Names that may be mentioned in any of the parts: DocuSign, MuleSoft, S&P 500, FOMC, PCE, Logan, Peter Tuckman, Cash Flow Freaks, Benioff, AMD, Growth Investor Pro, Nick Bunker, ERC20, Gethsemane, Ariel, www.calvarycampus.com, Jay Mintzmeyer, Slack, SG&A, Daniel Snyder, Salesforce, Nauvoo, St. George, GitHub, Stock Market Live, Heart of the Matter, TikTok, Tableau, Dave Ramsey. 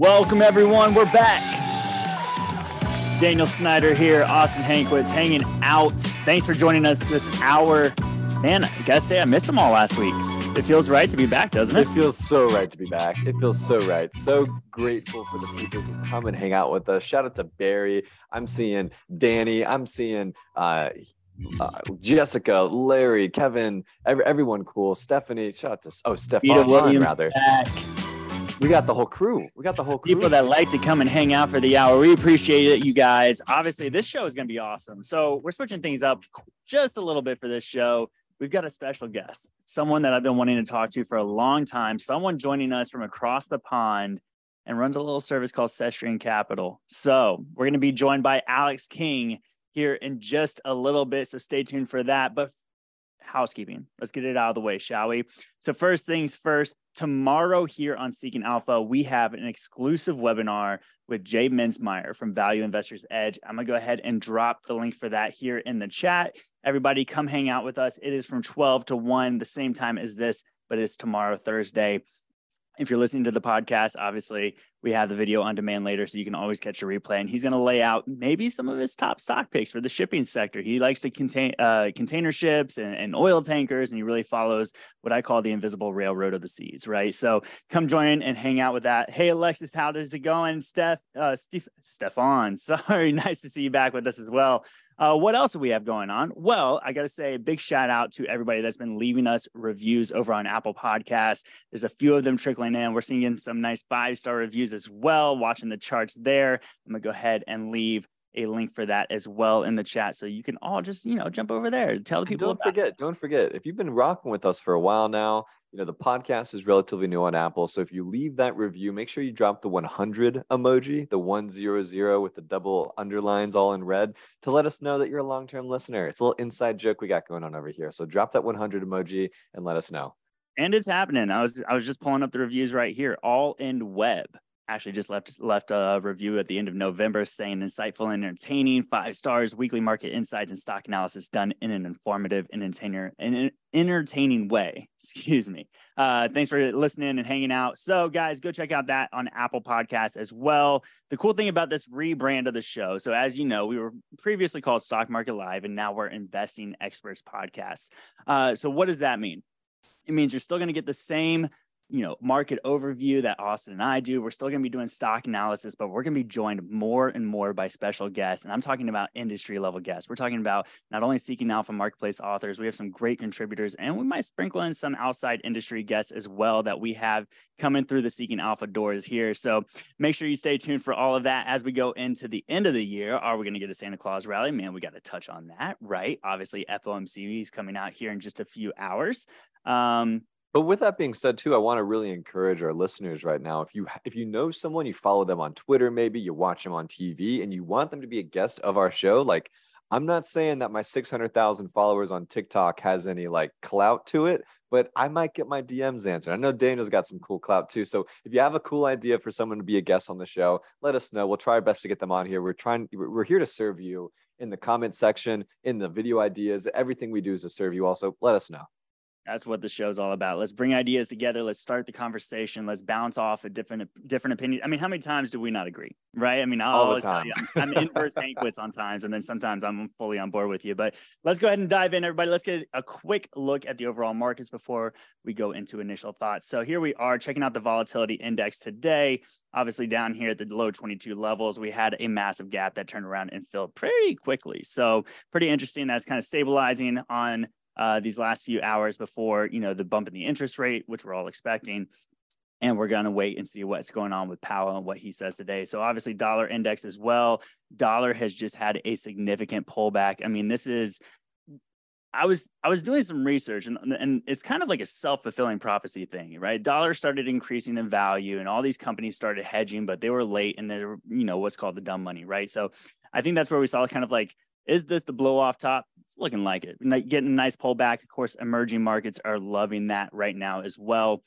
Welcome, everyone. We're back. Daniel Snyder here, Austin Hankwitz hanging out. Thanks for joining us this hour. Man, I gotta say, I missed them all last week. It feels right to be back, doesn't it? It feels so right to be back. It feels so right. So grateful for the people who come and hang out with us. Shout out to Barry. I'm seeing Danny. I'm seeing Jessica, Larry, Kevin, everyone cool. Stephanie, shout out to Stephanie, rather. Back. We got the whole crew. People that like to come and hang out for the hour. We appreciate it, you guys. Obviously, this show is going to be awesome. So we're switching things up just a little bit for this show. We've got a special guest, someone that I've been wanting to talk to for a long time, someone joining us from across the pond and runs a little service called Cestrian Capital. So we're going to be joined by Alex King here in just a little bit. So stay tuned for that. But housekeeping. Let's get it out of the way, shall we? So first things first, tomorrow here on Seeking Alpha, we have an exclusive webinar with Jay Mintzmeyer from Value Investors Edge. I'm going to go ahead and drop the link for that here in the chat. Everybody come hang out with us. It is from 12 to 1, the same time as this, but it's tomorrow, Thursday. If you're listening to the podcast, obviously, we have the video on demand later, so you can always catch a replay. And he's going to lay out maybe some of his top stock picks for the shipping sector. He likes to container ships and oil tankers, and he really follows what I call the invisible railroad of the seas, right? So come join and hang out with that. Hey, Alexis, how is it going? Stefan, sorry. Nice to see you back with us as well. What else do we have going on? Well, I got to say a big shout out to everybody that's been leaving us reviews over on Apple Podcasts. There's a few of them trickling in. We're seeing some nice 5-star reviews as well, watching the charts there. I'm going to go ahead and leave a link for that as well in the chat. So you can all just, jump over there and tell the people about it. Don't forget, if you've been rocking with us for a while now, the podcast is relatively new on Apple. So if you leave that review, make sure you drop the 100 emoji, the 100 with the double underlines all in red to let us know that you're a long-term listener. It's a little inside joke we got going on over here. So drop that 100 emoji and let us know. And it's happening. I was just pulling up the reviews right here. All in Web actually just left a review at the end of November saying insightful and entertaining, 5 stars, weekly market insights and stock analysis done in an informative and entertaining way. Excuse me. Thanks for listening and hanging out. So guys, go check out that on Apple Podcasts as well. The cool thing about this rebrand of the show. So as you know, we were previously called Stock Market Live and now we're Investing Experts Podcasts. So what does that mean? It means you're still going to get the same market overview that Austin and I do. We're still going to be doing stock analysis, but we're going to be joined more and more by special guests. And I'm talking about industry level guests. We're talking about not only Seeking Alpha marketplace authors, we have some great contributors, and we might sprinkle in some outside industry guests as well that we have coming through the Seeking Alpha doors here. So make sure you stay tuned for all of that as we go into the end of the year. Are we going to get a Santa Claus rally? Man, we got to touch on that, right? Obviously, FOMC is coming out here in just a few hours. But with that being said, too, I want to really encourage our listeners right now. If you know someone, you follow them on Twitter, maybe you watch them on TV, and you want them to be a guest of our show, like I'm not saying that my 600,000 followers on TikTok has any clout to it, but I might get my DMs answered. I know Daniel's got some cool clout too. So if you have a cool idea for someone to be a guest on the show, let us know. We'll try our best to get them on here. We're here to serve you in the comment section, in the video ideas. Everything we do is to serve you all. So let us know. That's what the show's all about. Let's bring ideas together. Let's start the conversation. Let's bounce off a different opinion. I mean, how many times do we not agree, right? I mean, I'll always tell you, I'm inverse Hankwitz on times, and then sometimes I'm fully on board with you. But let's go ahead and dive in, everybody. Let's get a quick look at the overall markets before we go into initial thoughts. So here we are checking out the volatility index today. Obviously, down here at the low 22 levels, we had a massive gap that turned around and filled pretty quickly. So pretty interesting. That's kind of stabilizing on these last few hours before, the bump in the interest rate, which we're all expecting. And we're going to wait and see what's going on with Powell and what he says today. So obviously dollar index as well. Dollar has just had a significant pullback. I mean, I was doing some research and it's kind of like a self-fulfilling prophecy thing, right? Dollar started increasing in value and all these companies started hedging, but they were late and they're, what's called the dumb money, right? So I think that's where we saw kind of is this the blow off top? It's looking like it. Getting a nice pullback. Of course, emerging markets are loving that right now as well.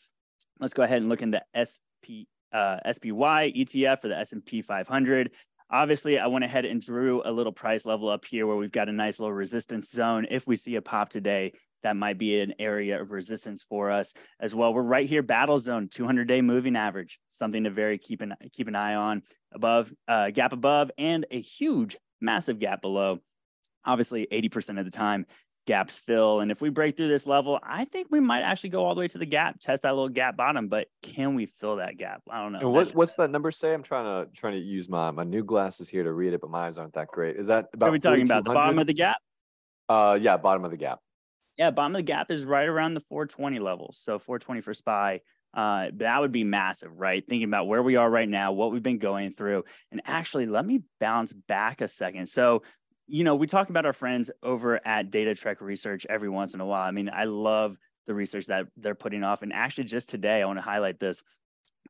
Let's go ahead and look into SPY ETF for the S&P 500. Obviously, I went ahead and drew a little price level up here where we've got a nice little resistance zone. If we see a pop today, that might be an area of resistance for us as well. We're right here, battle zone, 200-day moving average, something to very keep an eye on. Above, gap above, and a huge, massive gap below. Obviously, 80% of the time, gaps fill. And if we break through this level, I think we might actually go all the way to the gap, test that little gap bottom, but can we fill that gap? I don't know. And what's that number say? I'm trying to use my new glasses here to read it, but my eyes aren't that great. Is that about? Are we talking about the bottom of the gap? Yeah, bottom of the gap. Yeah, bottom of the gap is right around the 420 level. So 420 for SPY. That would be massive, right? Thinking about where we are right now, what we've been going through. And actually, let me bounce back a second. So, you know, we talk about our friends over at Data Trek Research every once in a while. I mean, I love the research that they're putting off. And actually, just today, I want to highlight this.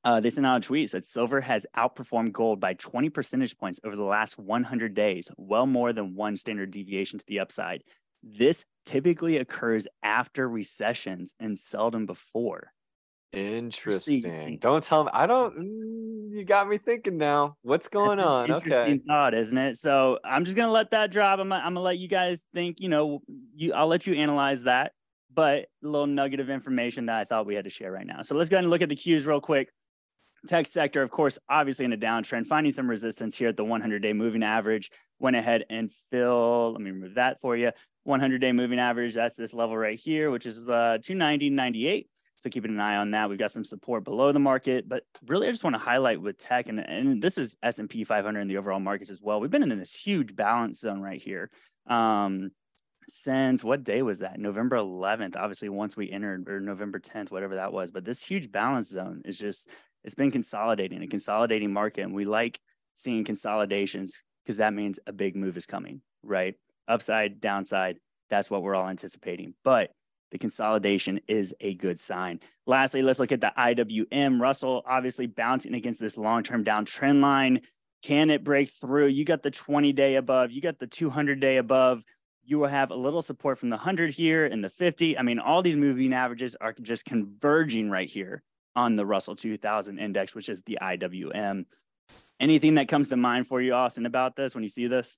They sent out a tweet that silver has outperformed gold by 20 percentage points over the last 100 days, well more than one standard deviation to the upside. This typically occurs after recessions and seldom before. Interesting. Don't tell me. You got me thinking now. What's going on? Interesting thought, isn't it? So I'm just going to let that drop. I'm going to let you guys think, I'll let you analyze that, but a little nugget of information that I thought we had to share right now. So let's go ahead and look at the cues real quick. Tech sector, of course, obviously in a downtrend, finding some resistance here at the 100-day moving average, went ahead and fill, let me remove that for you, 100-day moving average, that's this level right here, which is 290.98. So keeping an eye on that. We've got some support below the market, but really I just want to highlight with tech, and this is S&P 500 and the overall markets as well. We've been in this huge balance zone right here. Since what day was that? November 11th, obviously once we entered, or November 10th, whatever that was. But this huge balance zone is just, it's been consolidating, a consolidating market. And we like seeing consolidations because that means a big move is coming, right? Upside, downside, that's what we're all anticipating. But the consolidation is a good sign. Lastly, let's look at the IWM. Russell obviously bouncing against this long-term downtrend line. Can it break through? You got the 20-day above. You got the 200-day above. You will have a little support from the 100 here and the 50. I mean, all these moving averages are just converging right here on the Russell 2000 index, which is the IWM. Anything that comes to mind for you, Austin, about this when you see this?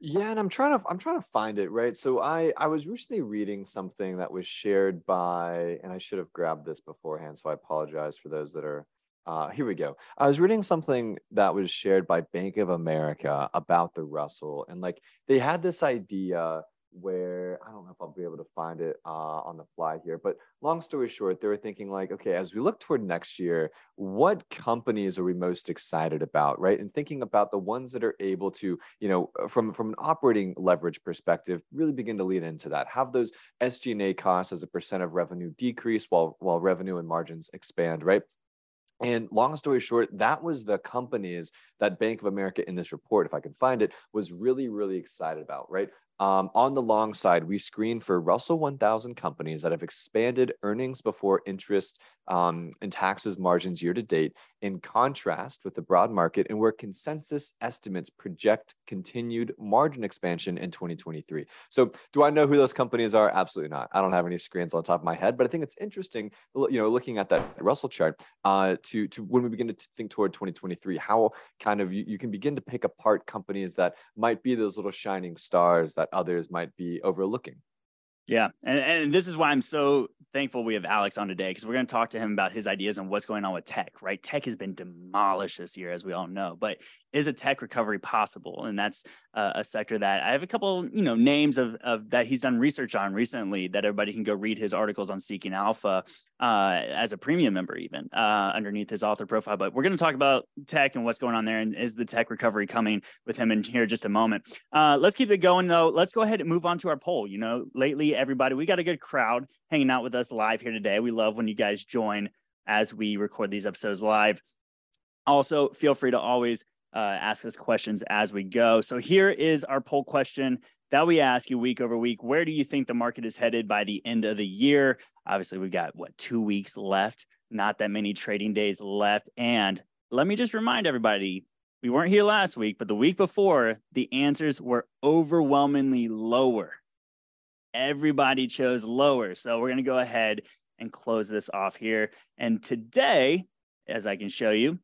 Yeah, and I'm trying to find it, right? So I was recently reading something that was shared by, and I should have grabbed this beforehand, so I apologize for those that are, here we go. I was reading something that was shared by Bank of America about the Russell, and like they had this idea where, I don't know if I'll be able to find it on the fly here, but long story short, they were thinking like, okay, as we look toward next year, what companies are we most excited about, right? And thinking about the ones that are able to, from an operating leverage perspective, really begin to lean into that, have those SG&A costs as a percent of revenue decrease while revenue and margins expand, right? And long story short, that was the companies that Bank of America in this report, if I can find it, was really, really excited about, right? On the long side, we screen for Russell 1000 companies that have expanded earnings before interest and taxes margins year to date, in contrast with the broad market and where consensus estimates project continued margin expansion in 2023. So do I know who those companies are? Absolutely not. I don't have any screens on the top of my head, but I think it's interesting, looking at that Russell chart to when we begin to think toward 2023, how kind of you can begin to pick apart companies that might be those little shining stars that others might be overlooking. Yeah. And this is why I'm so thankful we have Alex on today, because we're going to talk to him about his ideas on what's going on with tech, right? Tech has been demolished this year, as we all know, but is a tech recovery possible? And that's a sector that I have a couple, names of that he's done research on recently that everybody can go read his articles on Seeking Alpha as a premium member, even underneath his author profile. But we're going to talk about tech and what's going on there. And is the tech recovery coming with him in here just a moment? Let's keep it going though. Let's go ahead and move on to our poll. Lately, everybody, we got a good crowd hanging out with us live here today. We love when you guys join as we record these episodes live. Also, feel free to always ask us questions as we go. So here is our poll question that we ask you week over week. Where do you think the market is headed by the end of the year? Obviously, we've got, 2 weeks left, not that many trading days left. And let me just remind everybody, we weren't here last week, but the week before, the answers were overwhelmingly lower. Everybody chose lower. So we're going to go ahead and close this off here. And today, as I can show you,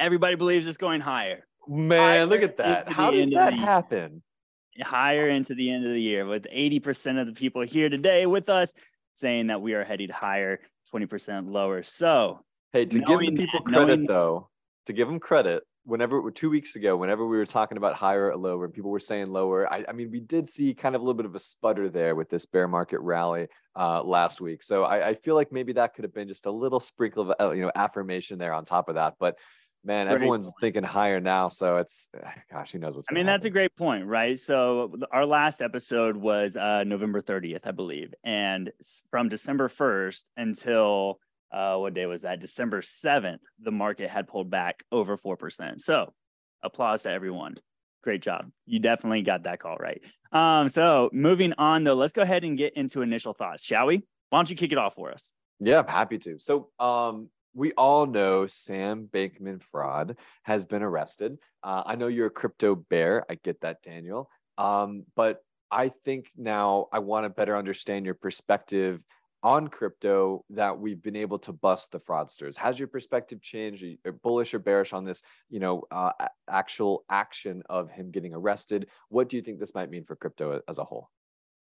everybody believes it's going higher. Man, look at that. How does that happen? higher into the end of the year, with 80% of the people here today with us saying that we are headed higher, 20% lower. So hey, to give the people credit though, to give them credit, whenever 2 weeks ago, whenever we were talking about higher or lower, people were saying lower. I mean, we did see kind of a little bit of a sputter there with this bear market rally last week. So I feel like maybe that could have been just a little sprinkle of affirmation there on top of that. But man, everyone's thinking higher now. So it's, gosh, who knows what's going on. I mean, that's a great point, right? So our last episode was November 30th, I believe. And from December 1st until, what day was that? December 7th, the market had pulled back over 4%. So applause to everyone. Great job. You definitely got that call right. So moving on though, let's go ahead and get into initial thoughts, shall we? Why don't you kick it off for us? Yeah, I'm happy to. So, we all know Sam Bankman-Fried has been arrested. I know you're a crypto bear. I get that, Daniel. But I think now I want to better understand your perspective on crypto that we've been able to bust the fraudsters. Has your perspective changed? Are you bullish or bearish on this, actual action of him getting arrested? What do you think this might mean for crypto as a whole?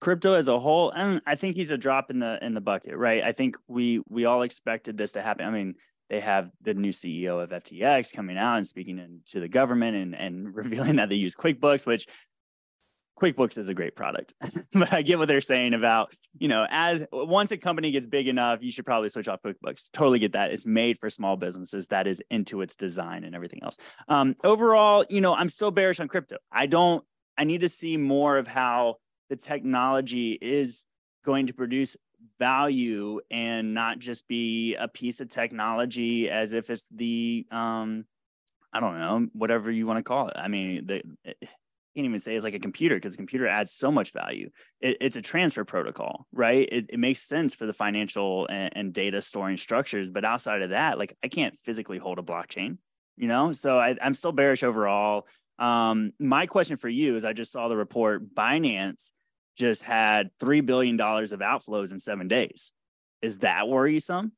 Crypto as a whole, and I think he's a drop in the bucket, right? I think we all expected this to happen. I mean, they have the new CEO of FTX coming out and speaking to the government and revealing that they use QuickBooks, which QuickBooks is a great product. But I get what they're saying about, as once a company gets big enough, you should probably switch off QuickBooks. Totally get that. It's made for small businesses. That is into its design and everything else. Overall, I'm still bearish on crypto. I need to see more of how the technology is going to produce value and not just be a piece of technology as if it's the, whatever you want to call it. I mean, I can't even say it's like a computer because computer adds so much value. It's a transfer protocol, right? It makes sense for the financial and data storing structures. But outside of that, I can't physically hold a blockchain, So I'm still bearish overall. My question for you is I just saw the report Binance just had $3 billion of outflows in 7 days. Is that worrisome?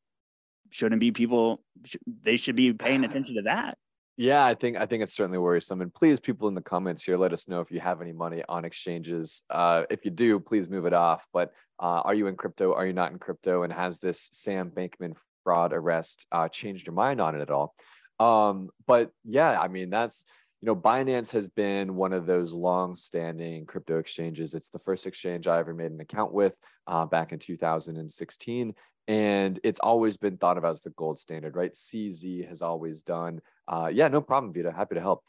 They should be paying attention to that. Yeah, I think it's certainly worrisome. And please, people in the comments here, let us know if you have any money on exchanges. If you do, please move it off. But are you in crypto? Are you not in crypto? And has this Sam Bankman-Fried arrest changed your mind on it at all? But yeah, I mean, that's... Binance has been one of those long-standing crypto exchanges. It's the first exchange I ever made an account with back in 2016. And it's always been thought of as the gold standard, right? CZ has always done. Yeah, no problem, Vita. Happy to help.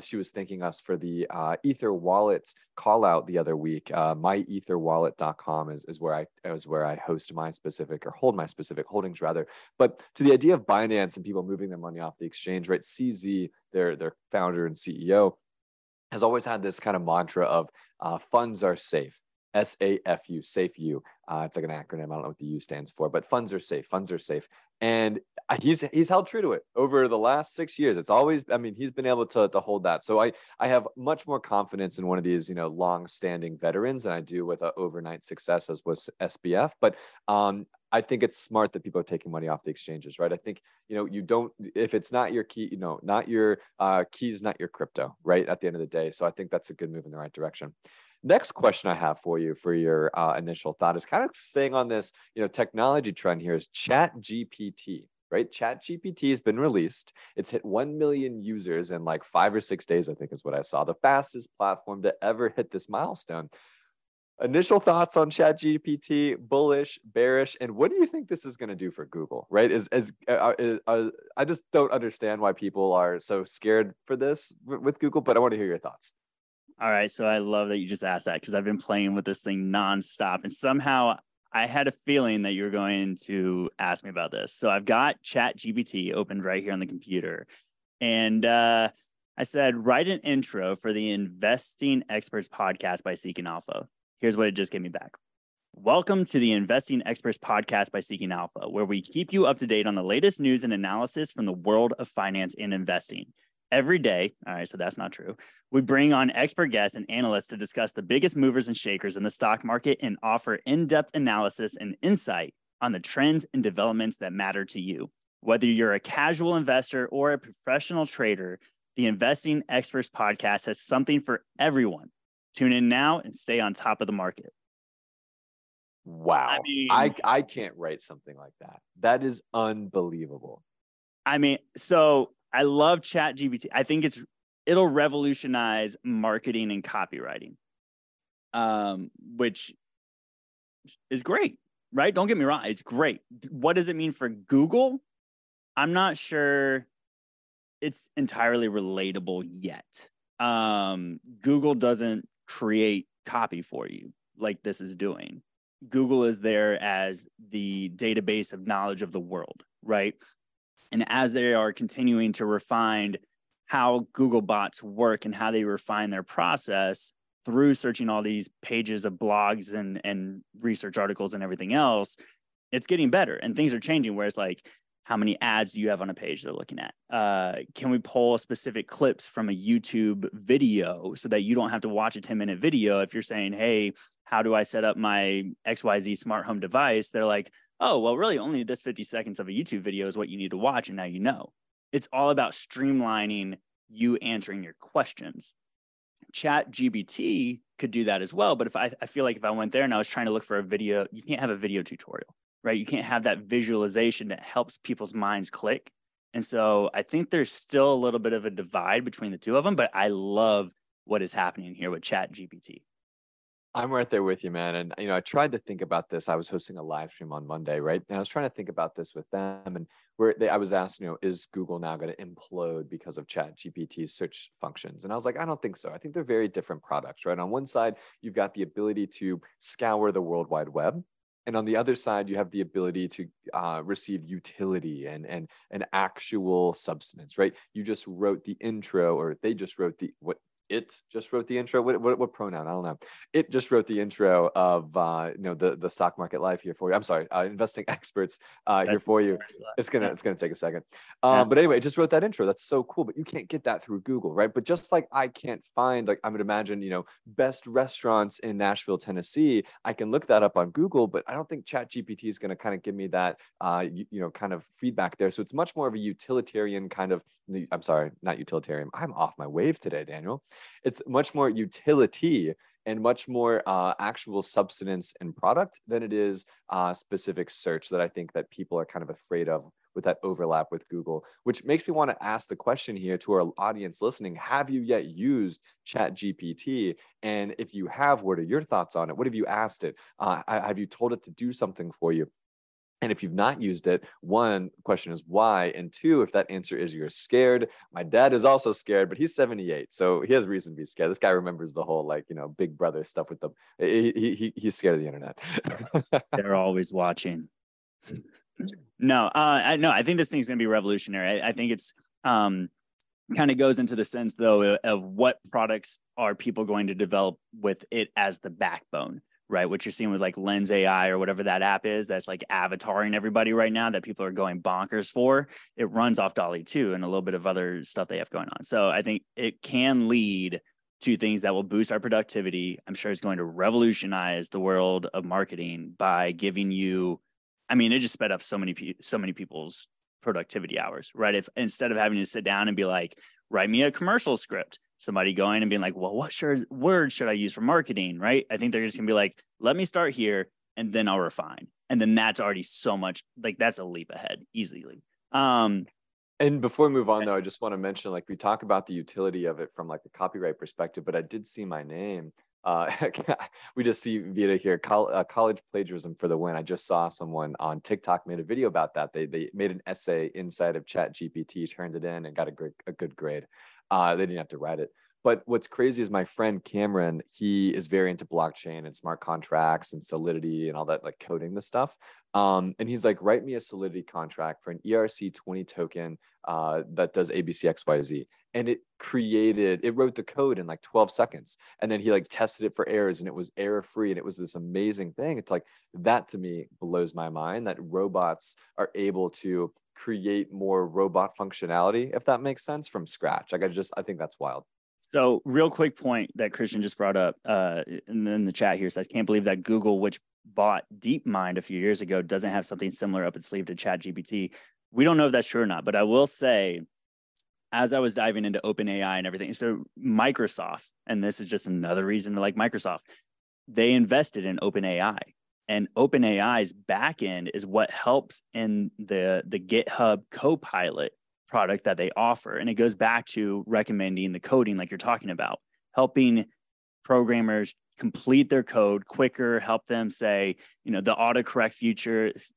She was thanking us for the Ether Wallets call out the other week. MyEtherWallet.com is where I host my specific or hold my specific holdings rather. But to the idea of Binance and people moving their money off the exchange, right? CZ, their founder and CEO, has always had this kind of mantra of funds are safe. SAFU, safe U. It's like an acronym. I don't know what the U stands for, but funds are safe. Funds are safe. And he's held true to it over the last 6 years. It's always, he's been able to hold that. So I have much more confidence in one of these, long-standing veterans than I do with an overnight success as was SBF. But I think it's smart that people are taking money off the exchanges, right? I think, you don't, if it's not your key, not your keys, not your crypto, right? At the end of the day. So I think that's a good move in the right direction. Next question I have for you for your initial thought is kind of staying on this, technology trend here is ChatGPT, right? ChatGPT has been released. It's hit 1 million users in 5 or 6 days, I think is what I saw. The fastest platform to ever hit this milestone. Initial thoughts on ChatGPT, bullish, bearish, and what do you think this is going to do for Google, right? I just don't understand why people are so scared for this with Google, but I want to hear your thoughts. All right. So I love that you just asked that because I've been playing with this thing nonstop. And somehow I had a feeling that you were going to ask me about this. So I've got ChatGPT opened right here on the computer. And I said, write an intro for the Investing Experts Podcast by Seeking Alpha. Here's what it just gave me back. Welcome to the Investing Experts Podcast by Seeking Alpha, where we keep you up to date on the latest news and analysis from the world of finance and investing. Every day, all right, so that's not true, we bring on expert guests and analysts to discuss the biggest movers and shakers in the stock market and offer in-depth analysis and insight on the trends and developments that matter to you. Whether you're a casual investor or a professional trader, the Investing Experts Podcast has something for everyone. Tune in now and stay on top of the market. Wow. I mean, I can't write something like that. That is unbelievable. I mean, so I love ChatGPT. I think it'll revolutionize marketing and copywriting, which is great, right? Don't get me wrong. It's great. What does it mean for Google? I'm not sure it's entirely relatable yet. Google doesn't create copy for you like this is doing. Google is there as the database of knowledge of the world, right? And as they are continuing to refine how Google bots work and how they refine their process through searching all these pages of blogs and research articles and everything else, it's getting better and things are changing where it's like, how many ads do you have on a page they're looking at? Can we pull specific clips from a YouTube video so that you don't have to watch a 10-minute video? If you're saying, hey, how do I set up my XYZ smart home device? They're like, oh, well, really only this 50 seconds of a YouTube video is what you need to watch. And now you know. It's all about streamlining you answering your questions. ChatGPT could do that as well. But if I feel like if I went there and I was trying to look for a video, you can't have a video tutorial. Right? You can't have that visualization that helps people's minds click. And so I think there's still a little bit of a divide between the two of them, but I love what is happening here with ChatGPT. I'm right there with you, man. And, you know, I tried to think about this. I was hosting a live stream on Monday, right? And I was trying to think about this with them. And I was asked, you know, is Google now going to implode because of ChatGPT's search functions? And I was like, I don't think so. I think they're very different products, right? On one side, you've got the ability to scour the World Wide Web. And on the other side, you have the ability to receive utility and an actual substance, right? You just wrote the intro, or they just wrote the, what, it just wrote the intro? What pronoun? I don't know. It just wrote the intro of, you know, the stock market live here for you. I'm sorry, investing experts here for you. It's gonna take a second. But anyway, it just wrote that intro. That's so cool. But you can't get that through Google, right? But just like I can't find, like I would imagine, you know, best restaurants in Nashville, Tennessee. I can look that up on Google, but I don't think ChatGPT is going to kind of give me that, you know, kind of feedback there. So it's much more of a utilitarian kind of. I'm sorry, not utilitarian. I'm off my wave today, Daniel. It's much more utility and much more actual substance and product than it is specific search that I think that people are kind of afraid of with that overlap with Google, which makes me want to ask the question here to our audience listening. Have you yet used ChatGPT? And if you have, what are your thoughts on it? What have you asked it? Have you told it to do something for you? And if you've not used it, one question is why? And two, if that answer is you're scared, my dad is also scared, but he's 78. So he has reason to be scared. This guy remembers the whole, like, you know, Big Brother stuff with them. He's scared of the internet. They're always watching. No, I think this thing's going to be revolutionary. I think it's kind of goes into the sense though of what products are people going to develop with it as the backbone. Right, what you're seeing with like Lens AI or whatever that app is that's like avataring everybody right now that people are going bonkers for. It runs off DALL-E 2 and a little bit of other stuff they have going on. So I think it can lead to things that will boost our productivity. I'm sure it's going to revolutionize the world of marketing by giving you, I mean, it just sped up so many people's productivity hours, right? If instead of having to sit down and be like, write me a commercial script, somebody going and being like, well, what word should I use for marketing, right? I think they're just going to be like, let me start here and then I'll refine. And then that's already so much, like that's a leap ahead easily. And before we move on though, I just want to mention, like we talk about the utility of it from like a copyright perspective, but I did see my name. We just see Vita here, college plagiarism for the win. I just saw someone on TikTok made a video about that. They made an essay inside of ChatGPT, turned it in and got a good grade. They didn't have to write it. But what's crazy is my friend Cameron, he is very into blockchain and smart contracts and Solidity and all that, like coding the stuff. And he's like, write me a Solidity contract for an ERC20 token that does ABCXYZ. And it wrote the code in like 12 seconds. And then he like tested it for errors and it was error free. And it was this amazing thing. It's like, that to me blows my mind that robots are able to create more robot functionality, if that makes sense, from scratch. Like I think that's wild. So real quick point that Christian just brought up in the chat here says, I can't believe that Google, which bought DeepMind a few years ago, doesn't have something similar up its sleeve to ChatGPT. We don't know if that's true or not, but I will say as I was diving into OpenAI and everything, so Microsoft, and this is just another reason to like Microsoft, they invested in OpenAI. And OpenAI's backend is what helps in the GitHub Copilot product that they offer. And it goes back to recommending the coding like you're talking about, helping programmers complete their code quicker, help them say, you know, the autocorrect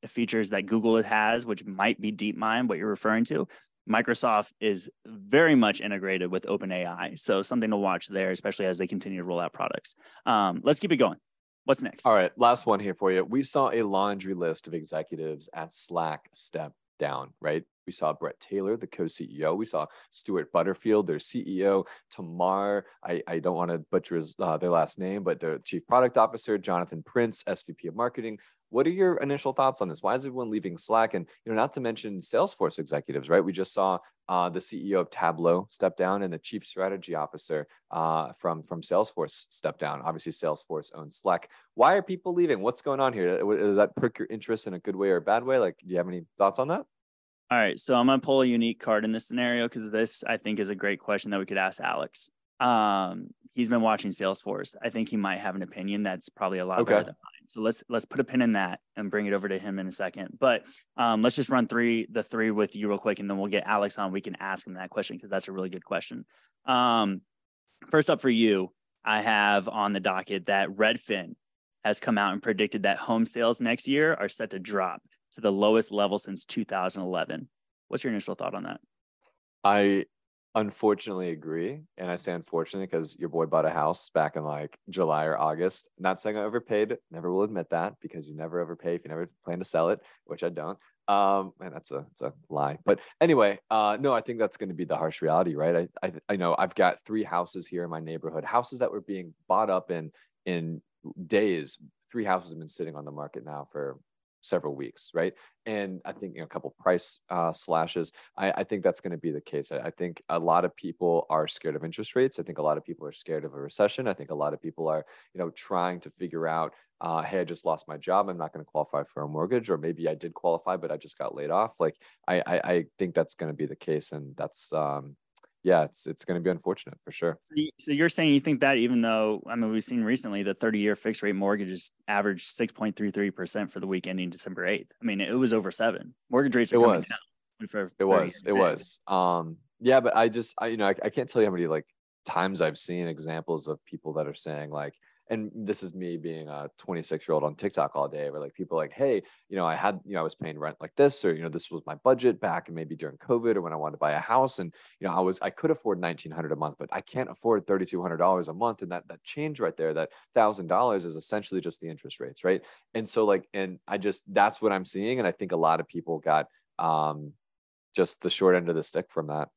features that Google has, which might be DeepMind, what you're referring to. Microsoft is very much integrated with OpenAI. So something to watch there, especially as they continue to roll out products. Let's keep it going. What's next? All right. Last one here for you. We saw a laundry list of executives at Slack step down, right? We saw Brett Taylor, the co-CEO. We saw Stuart Butterfield, their CEO. Tamar, I don't want to butcher their last name, but their chief product officer, Jonathan Prince, SVP of marketing. What are your initial thoughts on this? Why is everyone leaving Slack? And, you know, not to mention Salesforce executives, right? We just saw the CEO of Tableau step down and the chief strategy officer from Salesforce step down. Obviously, Salesforce owns Slack. Why are people leaving? What's going on here? Does that prick your interest in a good way or a bad way? Like, do you have any thoughts on that? All right. So I'm going to pull a unique card in this scenario because this, I think, is a great question that we could ask Alex. He's been watching Salesforce. I think he might have an opinion that's probably a lot better than mine. So let's put a pin in that and bring it over to him in a second. But let's just run the three with you real quick, and then we'll get Alex on. We can ask him that question because that's a really good question. First up for you, I have on the docket that Redfin has come out and predicted that home sales next year are set to drop to the lowest level since 2011. What's your initial thought on that? I unfortunately agree. And I say unfortunately because your boy bought a house back in like July or August. Not saying I overpaid, never will admit that, because you never overpay if you never plan to sell it, which I don't. And it's a lie. But anyway, no, I think that's going to be the harsh reality, right? I know I've got three houses here in my neighborhood, houses that were being bought up in days. Three houses have been sitting on the market now for several weeks, right? And I think, you know, a couple price slashes. I think that's going to be the case. I think a lot of people are scared of interest rates. I think a lot of people are scared of a recession. I think a lot of people are, you know, trying to figure out, hey, I just lost my job. I'm not going to qualify for a mortgage, or maybe I did qualify, but I just got laid off. Like I think that's going to be the case, and that's yeah, it's going to be unfortunate for sure. So you're saying you think that, even though, I mean, we've seen recently the 30-year fixed rate mortgages averaged 6.33% for the week ending December 8th. I mean, it was over 7. Mortgage rates are coming down. It was. Yeah, but I can't tell you how many like times I've seen examples of people that are saying like, and this is me being a 26-year-old on TikTok all day, where like people are like, hey, you know, I was paying rent like this, or, you know, this was my budget back and maybe during COVID or when I wanted to buy a house. And, you know, I could afford $1,900 a month, but I can't afford $3,200 a month. And that change right there, that $1,000 is essentially just the interest rates. Right. And so like, and that's what I'm seeing. And I think a lot of people got just the short end of the stick from that.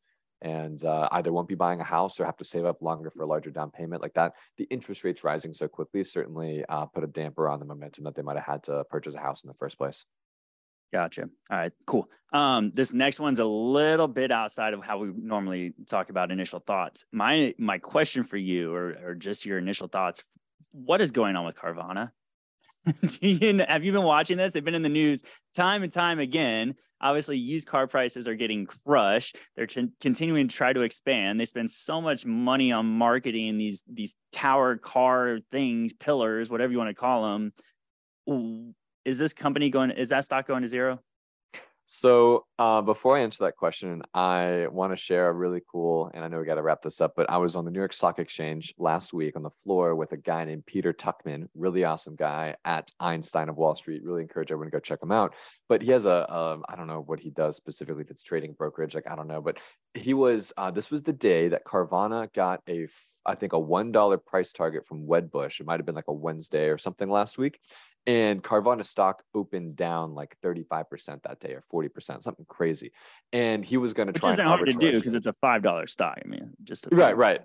And either won't be buying a house or have to save up longer for a larger down payment like that. The interest rates rising so quickly certainly put a damper on the momentum that they might have had to purchase a house in the first place. Gotcha. All right, cool. This next one's a little bit outside of how we normally talk about initial thoughts. My question for you, or just your initial thoughts, what is going on with Carvana? Have you been watching this? They've been in the news time and time again. Obviously, used car prices are getting crushed. They're continuing to try to expand. They spend so much money on marketing these tower car things, pillars, whatever you want to call them. Is that stock going to zero? So before I answer that question, I want to share a really cool, and I know we got to wrap this up, but I was on the New York Stock Exchange last week on the floor with a guy named Peter Tuckman, really awesome guy at Einstein of Wall Street. Really encourage everyone to go check him out. But he has I don't know what he does specifically, if it's trading, brokerage, like I don't know. But he was, this was the day that Carvana got a $1 price target from Wedbush. It might've been like a Wednesday or something last week. And Carvana stock opened down like 35% that day, or 40%, something crazy. And he was going to try. Which isn't hard to do because it's a $5 stock. I mean, just right.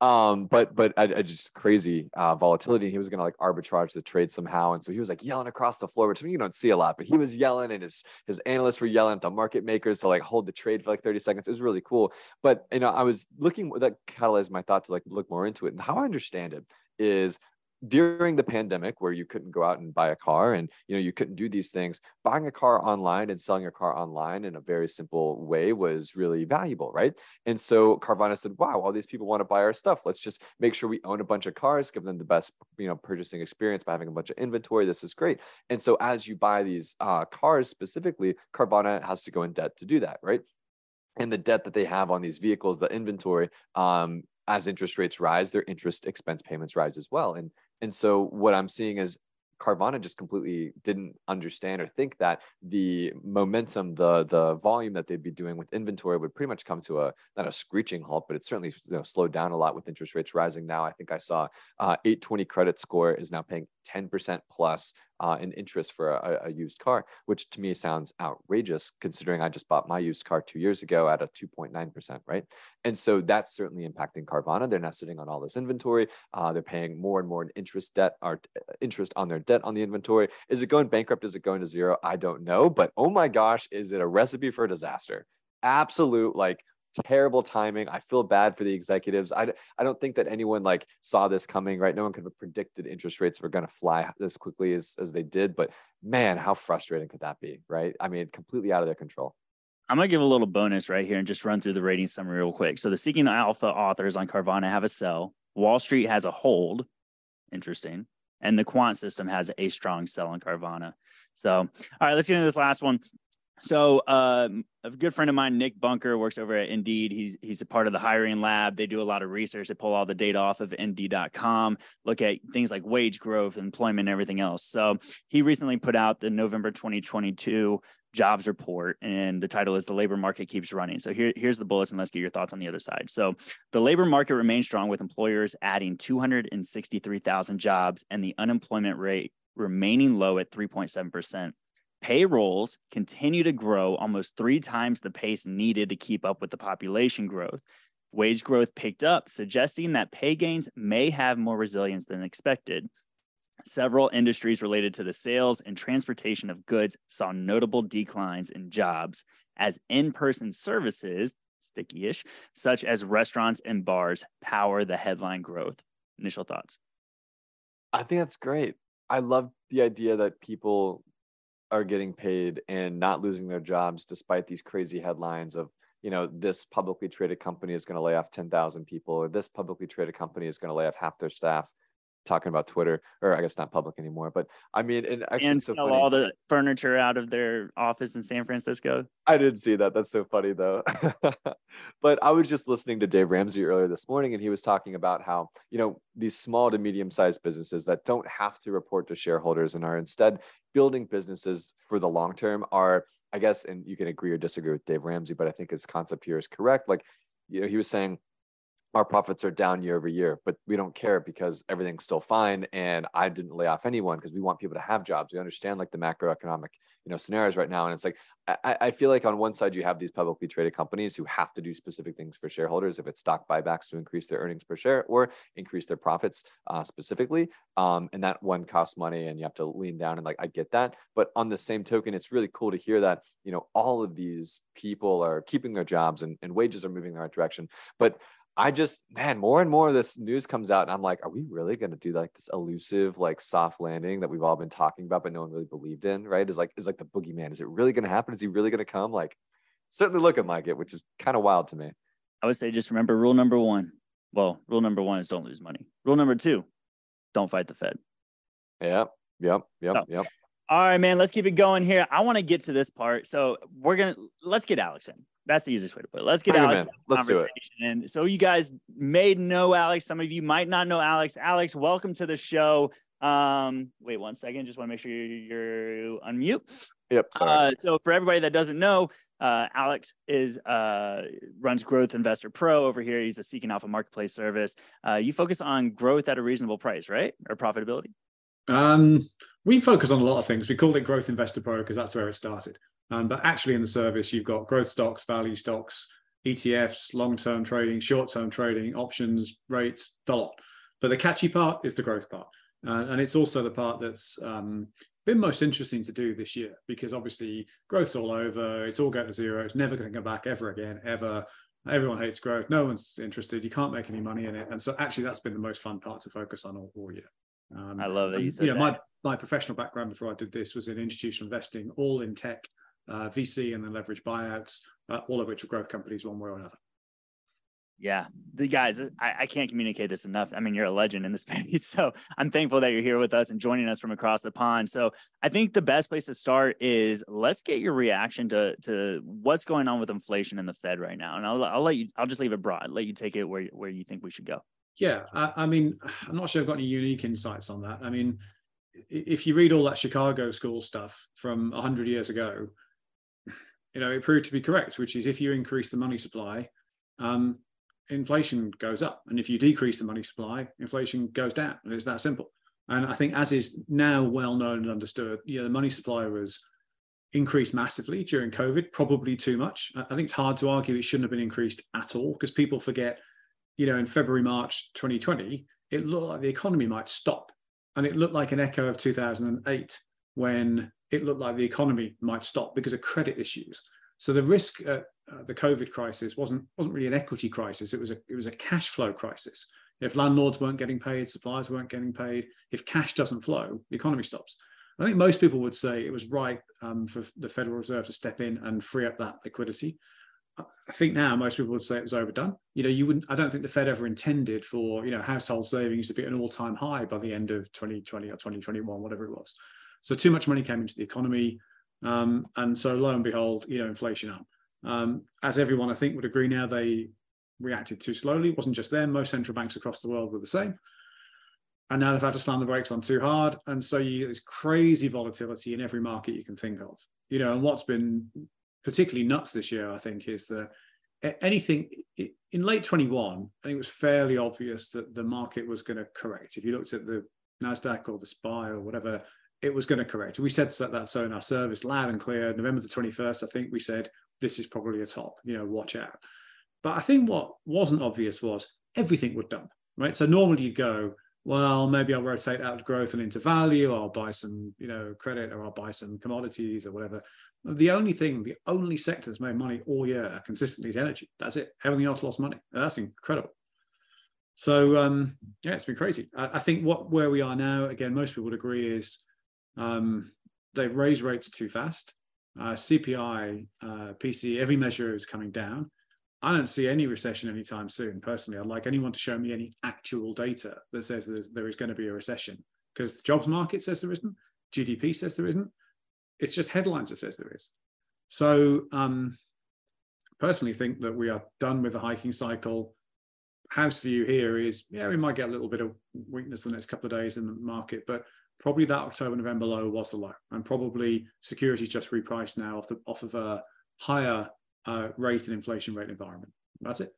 But I just crazy volatility. He was going to like arbitrage the trade somehow. And so he was like yelling across the floor, which you don't see a lot, but he was yelling, and his analysts were yelling at the market makers to like hold the trade for like 30 seconds. It was really cool. But, you know, I was looking, that catalyzed my thought to like look more into it. And how I understand it is during the pandemic where you couldn't go out and buy a car and you couldn't do these things, buying a car online and selling a car online in a very simple way was really valuable, right? And so Carvana said, wow, all these people want to buy our stuff. Let's just make sure we own a bunch of cars, give them the best purchasing experience by having a bunch of inventory. This is great. And so as you buy these cars specifically, Carvana has to go in debt to do that, right? And the debt that they have on these vehicles, the inventory, as interest rates rise, their interest expense payments rise as well. And so what I'm seeing is Carvana just completely didn't understand or think that the momentum, the volume that they'd be doing with inventory would pretty much come to a, not a screeching halt, but it's certainly slowed down a lot with interest rates rising now. I think I saw 820 credit score is now paying 10% plus in interest for a used car, which to me sounds outrageous considering I just bought my used car 2 years ago at a 2.9%, right? And so that's certainly impacting Carvana. They're now sitting on all this inventory. They're paying more and more in interest on their debt on the inventory. Is it going bankrupt? Is it going to zero? I don't know, but oh my gosh, is it a recipe for disaster? Absolute, terrible timing. I feel bad for the executives. I don't think that anyone saw this coming, right? No one could have predicted interest rates were going to fly as quickly as they did, but man, how frustrating could that be, right? I mean, completely out of their control. I'm going to give a little bonus right here and just run through the rating summary real quick. So the Seeking Alpha authors on Carvana have a sell, Wall Street has a hold, interesting, and the quant system has a strong sell on Carvana. So, all right, let's get into this last one. So a good friend of mine, Nick Bunker, works over at Indeed. He's a part of the hiring lab. They do a lot of research. They pull all the data off of Indeed.com, look at things like wage growth, employment, and everything else. So he recently put out the November 2022 jobs report, and the title is The Labor Market Keeps Running. So here's the bullets, and let's get your thoughts on the other side. So the labor market remains strong with employers adding 263,000 jobs and the unemployment rate remaining low at 3.7%. Payrolls continue to grow almost 3 times the pace needed to keep up with the population growth. Wage growth picked up, suggesting that pay gains may have more resilience than expected. Several industries related to the sales and transportation of goods saw notable declines in jobs as in-person services, sticky-ish, such as restaurants and bars power the headline growth. Initial thoughts? I think that's great. I love the idea that people are getting paid and not losing their jobs despite these crazy headlines of, this publicly traded company is going to lay off 10,000 people, or this publicly traded company is going to lay off half their staff, talking about Twitter, or I guess not public anymore, but I mean, and sell all the furniture out of their office in San Francisco. I didn't see that. That's so funny though. But I was just listening to Dave Ramsey earlier this morning, and he was talking about how, these small to medium-sized businesses that don't have to report to shareholders and are instead building businesses for the long term are, I guess, and you can agree or disagree with Dave Ramsey, but I think his concept here is correct. He was saying, our profits are down year over year, but we don't care because everything's still fine. And I didn't lay off anyone because we want people to have jobs. We understand the macroeconomic, scenarios right now. And it's I feel like on one side, you have these publicly traded companies who have to do specific things for shareholders, if it's stock buybacks to increase their earnings per share or increase their profits specifically. And that one costs money and you have to lean down and I get that. But on the same token, it's really cool to hear that, all of these people are keeping their jobs and wages are moving in the right direction. But I just, man, more and more of this news comes out and I'm like, are we really going to do this elusive, soft landing that we've all been talking about, but no one really believed in, right? Is the boogeyman. Is it really going to happen? Is he really going to come? Certainly looking like it, which is kind of wild to me. I would say, just remember rule number 1. Well, rule number 1 is don't lose money. Rule number 2, don't fight the Fed. Yep. All right, man, let's keep it going here. I want to get to this part. So let's get Alex in. That's the easiest way to put it. Let's get Alex in the conversation. And so you guys may know Alex. Some of you might not know Alex. Alex, welcome to the show. Wait one second. Just want to make sure you're on mute. Yep. Sorry. So for everybody that doesn't know, Alex runs Growth Investor Pro over here. He's a Seeking Alpha marketplace service. You focus on growth at a reasonable price, right? Or profitability? We focus on a lot of things. We called it Growth Investor Pro because that's where it started. But actually in the service, you've got growth stocks, value stocks, ETFs, long-term trading, short-term trading, options, rates, the lot. But the catchy part is the growth part. And it's also the part that's been most interesting to do this year, because obviously growth's all over. It's all going to zero. It's never going to go back ever again, ever. Everyone hates growth. No one's interested. You can't make any money in it. And so actually that's been the most fun part to focus on all year. I love that you said that. My professional background before I did this was in institutional investing, all in tech, VC, and then leverage buyouts, all of which are growth companies one way or another. Yeah, the guys, I can't communicate this enough. I mean, you're a legend in the space. So I'm thankful that you're here with us and joining us from across the pond. So I think the best place to start is let's get your reaction to what's going on with inflation and the Fed right now. And I'll just leave it broad, let you take it where you think we should go. Yeah, I mean, I'm not sure I've got any unique insights on that. I mean, if you read all that Chicago school stuff from 100 years ago, you know, it proved to be correct, which is if you increase the money supply, inflation goes up. And if you decrease the money supply, inflation goes down. And it's that simple. And I think as is now well known and understood, you know, the money supply was increased massively during COVID, probably too much. I think it's hard to argue it shouldn't have been increased at all because people forget, you know, in February, March 2020, it looked like the economy might stop. And it looked like an echo of 2008 when it looked like the economy might stop because of credit issues. So the risk at the COVID crisis wasn't really an equity crisis. It was a cash flow crisis. If landlords weren't getting paid, suppliers weren't getting paid, if cash doesn't flow, the economy stops. I think most people would say it was right for the Federal Reserve to step in and free up that liquidity. I think now most people would say it was overdone. You know, I don't think the Fed ever intended for, you know, household savings to be at an all-time high by the end of 2020 or 2021, whatever it was. So too much money came into the economy. And so lo and behold, you know, inflation up. As everyone, I think, would agree now, they reacted too slowly. It wasn't just them. Most central banks across the world were the same. And now they've had to slam the brakes on too hard. And so you get this crazy volatility in every market you can think of. You know, and what's been particularly nuts this year, I think, is that anything in late 21, I think it was fairly obvious that the market was going to correct. If you looked at the NASDAQ or the SPY or whatever, it was going to correct. We said that so in our service loud and clear. November the 21st, I think we said, this is probably a top, you know, watch out. But I think what wasn't obvious was everything would dump, right? So normally you'd go, well, maybe I'll rotate out of growth and into value, or I'll buy some, you know, credit, or I'll buy some commodities or whatever. The only sector that's made money all year consistently is energy. That's it. Everything else lost money. That's incredible. So, yeah, it's been crazy. I think where we are now, again, most people would agree is they've raised rates too fast. CPI, PCE, every measure is coming down. I don't see any recession anytime soon. Personally, I'd like anyone to show me any actual data that says there is going to be a recession, because the jobs market says there isn't, GDP says there isn't. It's just headlines that says there is. So personally think that we are done with the hiking cycle. House view here is, yeah, we might get a little bit of weakness the next couple of days in the market, but probably that October, November low was the low, and probably securities just repriced now off of a higher rate and inflation rate environment. That's it.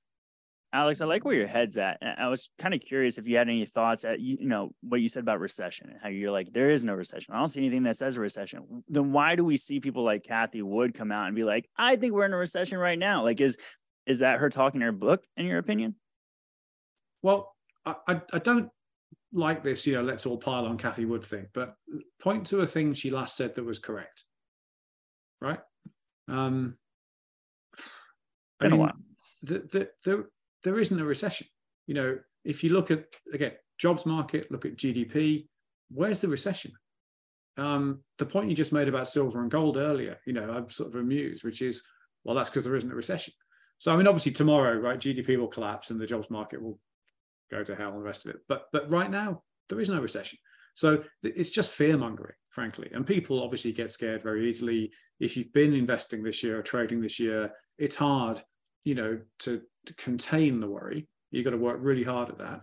Alex, I like where your head's at. And I was kind of curious if you had any thoughts at, you know, what you said about recession and how you're like, there is no recession. I don't see anything that says a recession. Then why do we see people like Kathy Wood come out and be like, I think we're in a recession right now? Like, is that her talking her book, in your opinion? Well, I don't like this, you know, let's all pile on Kathy Wood thing, but point to a thing she last said that was correct. Right? Been a while. There isn't a recession. You know, if you look at, again, jobs market, look at GDP, where's the recession? The point you just made about silver and gold earlier, you know, I'm sort of amused, which is, well, that's because there isn't a recession. So, I mean, obviously tomorrow, right, GDP will collapse and the jobs market will go to hell and the rest of it. But right now, there is no recession. So it's just fear-mongering, frankly. And people obviously get scared very easily. If you've been investing this year or trading this year, it's hard, you know, to contain the worry. You've got to work really hard at that.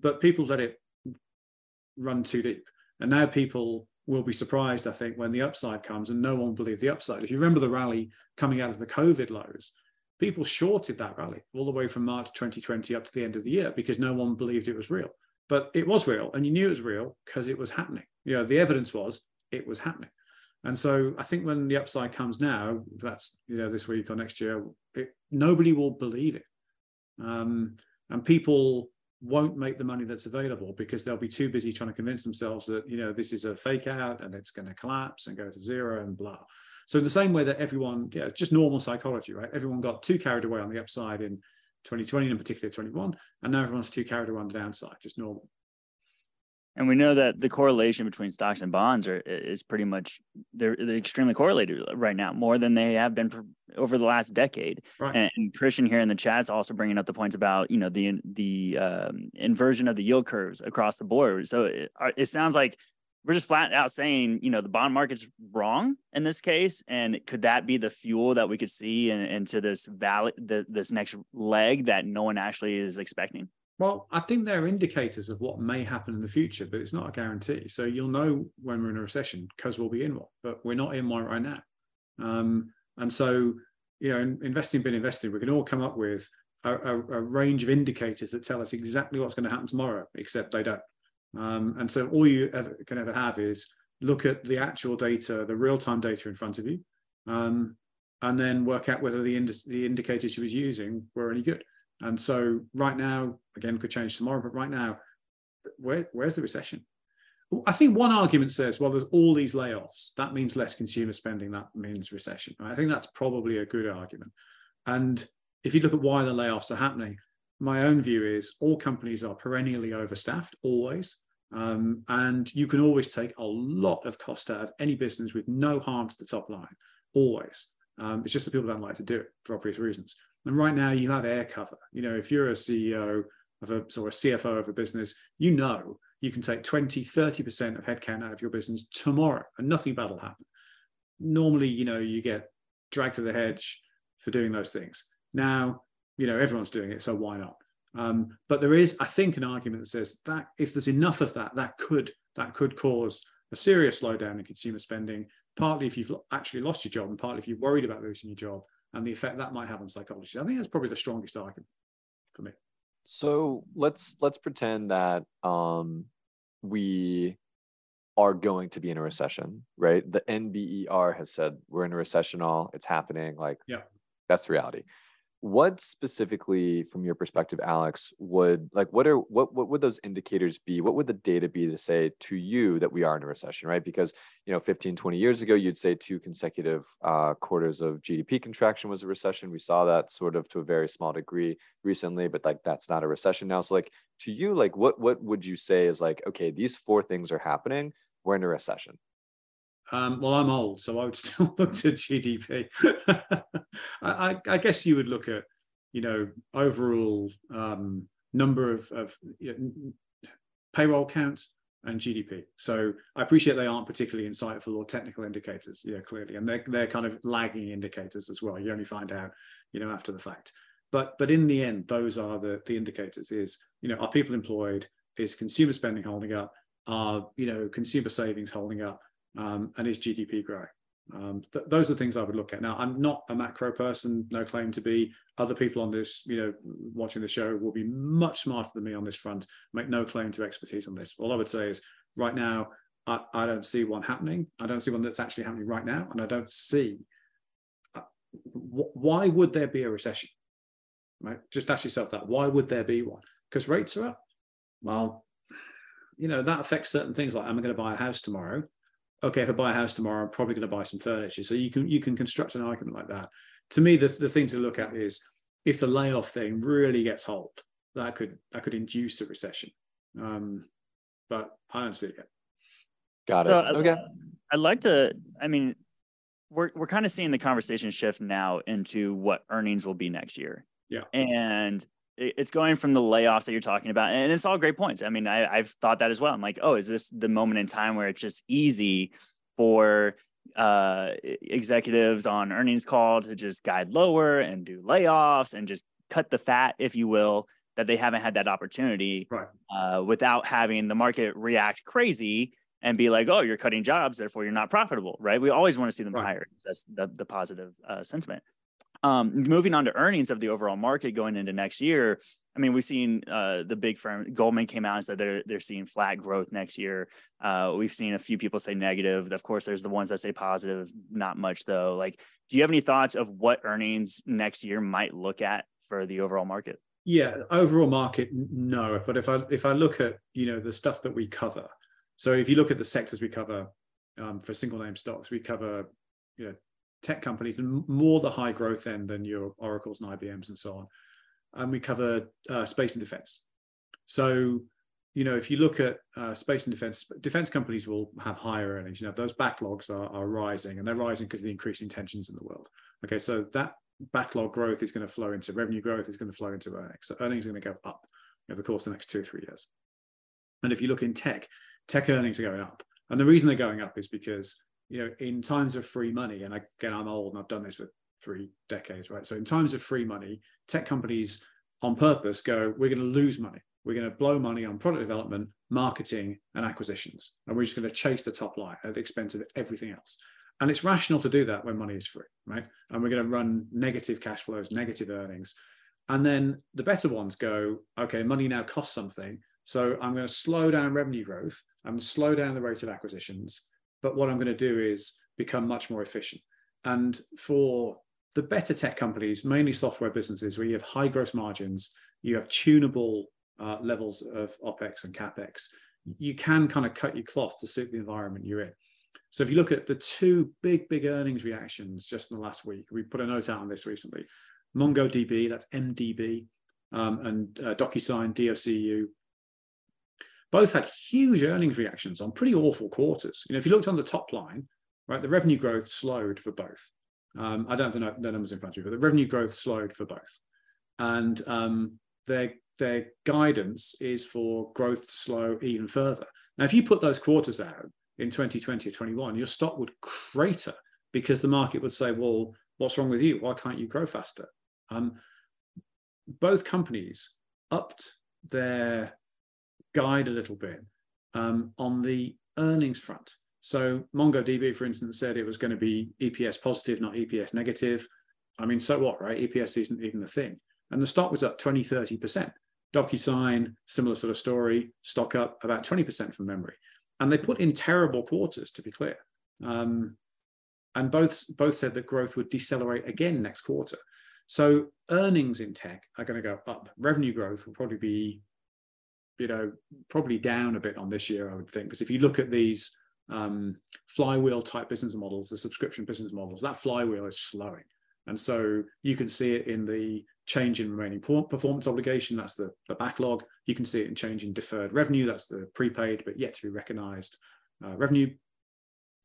But people let it run too deep. And now people will be surprised, I think, when the upside comes, and no one will believe the upside. If you remember the rally coming out of the COVID lows, people shorted that rally all the way from March 2020 up to the end of the year because no one believed it was real. But it was real, and you knew it was real because it was happening. You know, the evidence was it was happening. And so I think when the upside comes now, that's, you know, this week or next year, nobody will believe it. And people won't make the money that's available because they'll be too busy trying to convince themselves that, you know, this is a fake out and it's going to collapse and go to zero and blah. So in the same way that everyone, yeah, just normal psychology, right? Everyone got too carried away on the upside in 2020 and in particular 21, and now everyone's too carried away on the downside, just normal. And we know that the correlation between stocks and bonds is pretty much, they're extremely correlated right now, more than they have been for, over the last decade. Right. And Christian here in the chat is also bringing up the points about, you know, the inversion of the yield curves across the board. So it sounds like we're just flat out saying, you know, the bond market's wrong in this case. And could that be the fuel that we could see into this valley, this next leg that no one actually is expecting? Well, I think they're indicators of what may happen in the future, but it's not a guarantee. So you'll know when we're in a recession because we'll be in one, but we're not in one right now. And so, you know, investing, we can all come up with a range of indicators that tell us exactly what's going to happen tomorrow, except they don't. And so all you can ever have is look at the actual data, the real-time data in front of you, and then work out whether the indicators you was using were any good. And so right now, again, could change tomorrow, but right now, where's the recession? I think one argument says, well, there's all these layoffs. That means less consumer spending. That means recession. I think that's probably a good argument. And if you look at why the layoffs are happening, my own view is all companies are perennially overstaffed, always. And you can always take a lot of cost out of any business with no harm to the top line, always. It's just that people don't like to do it for obvious reasons. And right now you have air cover. You know, if you're a CEO of or a CFO of a business, you know you can take 20, 30% of headcount out of your business tomorrow and nothing bad will happen. Normally, you know, you get dragged to the hedge for doing those things. Now, you know, everyone's doing it, so why not? But there is, I think, an argument that says that if there's enough of that, that could cause a serious slowdown in consumer spending, partly if you've actually lost your job and partly if you're worried about losing your job and the effect that might have on psychology. I think that's probably the strongest argument for me. So let's pretend that we are going to be in a recession, right? The NBER has said we're in a recession, it's happening, That's the reality. What specifically, from your perspective, Alex, what would those indicators be? What would the data be to say to you that we are in a recession, right? Because, you know, 15, 20 years ago, you'd say 2 consecutive quarters of GDP contraction was a recession. We saw that sort of to a very small degree recently, but that's not a recession now. So to you, what would you say is okay, these 4 things are happening, we're in a recession? Well, I'm old, so I would still look to GDP. I guess you would look at, you know, overall number of payroll counts and GDP. So I appreciate they aren't particularly insightful or technical indicators, clearly. And they're kind of lagging indicators as well. You only find out, after the fact. But in the end, those are the indicators is, are people employed? Is consumer spending holding up? Are, consumer savings holding up? And is GDP growing? Those are things I would look at. Now, I'm not a macro person, no claim to be. Other people on this, watching the show will be much smarter than me on this front, make no claim to expertise on this. All I would say is right now, I don't see one happening. I don't see one that's actually happening right now. And I don't see, why would there be a recession? Right? Just ask yourself that. Why would there be one? Because rates are up. Well, that affects certain things like, am I going to buy a house tomorrow? Okay, if I buy a house tomorrow, I'm probably going to buy some furniture. So you can construct an argument like that. To me, the thing to look at is if the layoff thing really gets hold, that could induce a recession. But I don't see it yet. Got it. Okay. I'd like to. I mean, we're kind of seeing the conversation shift now into what earnings will be next year. Yeah. And it's going from the layoffs that you're talking about. And it's all great points. I mean, I've thought that as well. I'm like, oh, is this the moment in time where it's just easy for executives on earnings call to just guide lower and do layoffs and just cut the fat, if you will, that they haven't had that opportunity, right? Without having the market react crazy and be like, oh, you're cutting jobs, therefore you're not profitable, right? We always want to see them hired. That's the positive sentiment. Moving on to earnings of the overall market going into next year. I mean, we've seen the big firm Goldman came out and said they're seeing flat growth next year. We've seen a few people say negative. Of course, there's the ones that say positive, not much though. Do you have any thoughts of what earnings next year might look at for the overall market? Yeah, overall market, no. But if I look at, the stuff that we cover. So if you look at the sectors we cover, for single name stocks, we cover, tech companies and more the high growth end than your Oracles and IBMs and so on. And we cover space and defense. So, you know, if you look at space and defense companies will have higher earnings. You know, those backlogs are rising, and they're rising because of the increasing tensions in the world. Okay, so that backlog growth is going to flow into revenue growth, is going to flow into earnings. So earnings are going to go up over the course of the next 2 or 3 years. And if you look in tech earnings are going up. And the reason they're going up is because, you know, in times of free money, and again, I'm old and I've done this for 3 decades, right? So in times of free money, tech companies on purpose go, we're going to lose money. We're going to blow money on product development, marketing, and acquisitions. And we're just going to chase the top line at the expense of everything else. And it's rational to do that when money is free, right? And we're going to run negative cash flows, negative earnings. And then the better ones go, okay, money now costs something. So I'm going to slow down revenue growth. I'm going to slow down the rate of acquisitions. But what I'm going to do is become much more efficient. And for the better tech companies, mainly software businesses, where you have high gross margins, you have tunable levels of OPEX and CAPEX, you can kind of cut your cloth to suit the environment you're in. So if you look at the two big earnings reactions just in the last week, we put a note out on this recently, MongoDB, that's MDB, and DocuSign, DOCU, both had huge earnings reactions on pretty awful quarters. You know, if you looked on the top line, right, the revenue growth slowed for both. I don't have the numbers in front of you, but the revenue growth slowed for both. And their guidance is for growth to slow even further. Now, if you put those quarters out in 2020 or 21, your stock would crater because the market would say, well, what's wrong with you? Why can't you grow faster? Both companies upped their guide a little bit on the earnings front. So MongoDB, for instance, said it was going to be EPS positive, not EPS negative. I mean, so what, right? EPS isn't even a thing. And the stock was up 20, 30%. DocuSign, similar sort of story, stock up about 20% from memory. And they put in terrible quarters, to be clear. And both said that growth would decelerate again next quarter. So earnings in tech are going to go up. Revenue growth will probably be, you know, probably down a bit on this year, I would think. Because if you look at these flywheel type business models, the subscription business models, that flywheel is slowing. And so you can see it in the change in remaining performance obligation, that's the backlog. You can see it in change in deferred revenue, that's the prepaid but yet to be recognized revenue.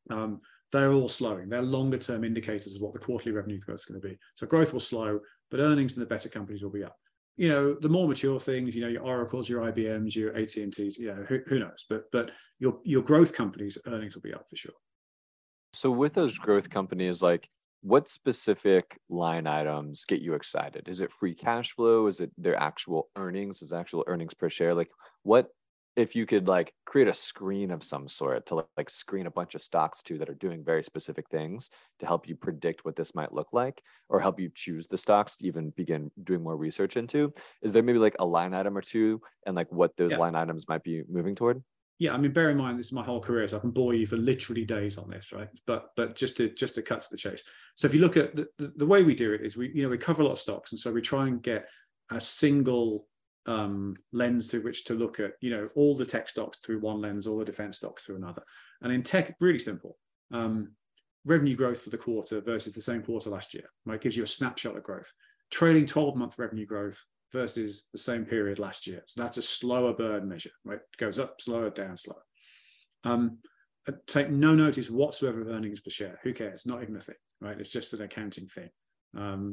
They're all slowing. They're longer term indicators of what the quarterly revenue growth is going to be. So growth will slow, but earnings in the better companies will be up. You know, the more mature things, you know, your Oracles, your IBMs, your AT&Ts, you know, who knows? But your growth companies' earnings will be up for sure. So with those growth companies, like, what specific line items get you excited? Is it free cash flow? Is it their actual earnings? Is it actual earnings per share? Like, what if you could like create a screen of some sort to like screen a bunch of stocks too that are doing very specific things to help you predict what this might look like, or help you choose the stocks to even begin doing more research into? Is there maybe like a line item or two and like what those line items might be moving toward? Yeah, I mean, bear in mind, this is my whole career, so I can bore you for literally days on this, right? But just to cut to the chase. So if you look at the way we do it is we cover a lot of stocks, and so we try and get a single lens through which to look at, you know, all the tech stocks through one lens, all the defense stocks through another. And in tech, really simple. Revenue growth for the quarter versus the same quarter last year, right? It gives you a snapshot of growth. Trailing 12-month revenue growth versus the same period last year. So that's a slower burn measure, right? It goes up slower, down slower. Take no notice whatsoever of earnings per share. Who cares? Not even a thing, right? It's just an accounting thing.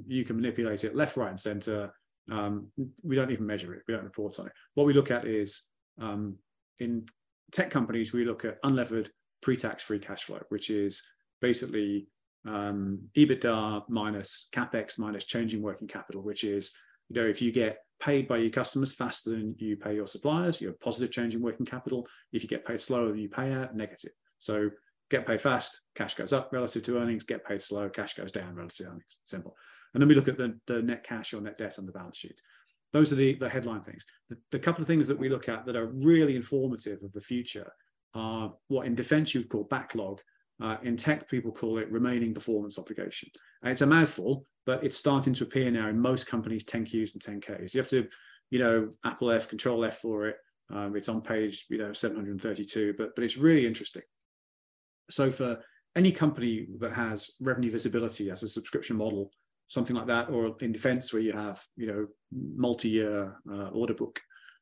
You can manipulate it left, right, and center. We don't even measure it. We don't report on it. What we look at is, in tech companies, we look at unlevered pre-tax free cash flow, which is basically EBITDA minus CapEx minus change in working capital, which is, you know, if you get paid by your customers faster than you pay your suppliers, you have positive change in working capital. If you get paid slower than you pay out, negative. So get paid fast, cash goes up relative to earnings. Get paid slow, cash goes down relative to earnings. Simple. And then we look at the net cash or net debt on the balance sheet. Those are the headline things. The couple of things that we look at that are really informative of the future are what in defense you'd call backlog. In tech, people call it remaining performance obligation. And it's a mouthful, but it's starting to appear now in most companies, 10Qs and 10Ks. You have to, you know, Apple F, Control F for it. It's on page, 732, but it's really interesting. So for any company that has revenue visibility as a subscription model, something like that, or in defense where you have, multi-year order book,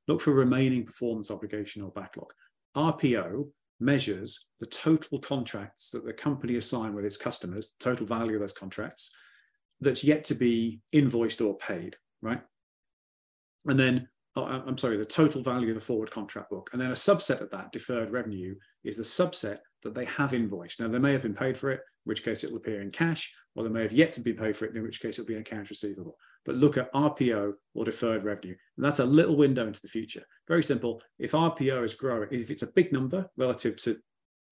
Look for remaining performance obligation or backlog. RPO measures the total contracts that the company has signed with its customers, total value of those contracts that's yet to be invoiced or paid, right? And then, the total value of the forward contract book. And then a subset of that deferred revenue is the subset that they have invoiced. Now, they may have been paid for it, in which case it will appear in cash, or they may have yet to be paid for it, in which case it'll be an accounts receivable. But look at RPO or deferred revenue. And that's a little window into the future. Very simple. If RPO is growing, if it's a big number relative to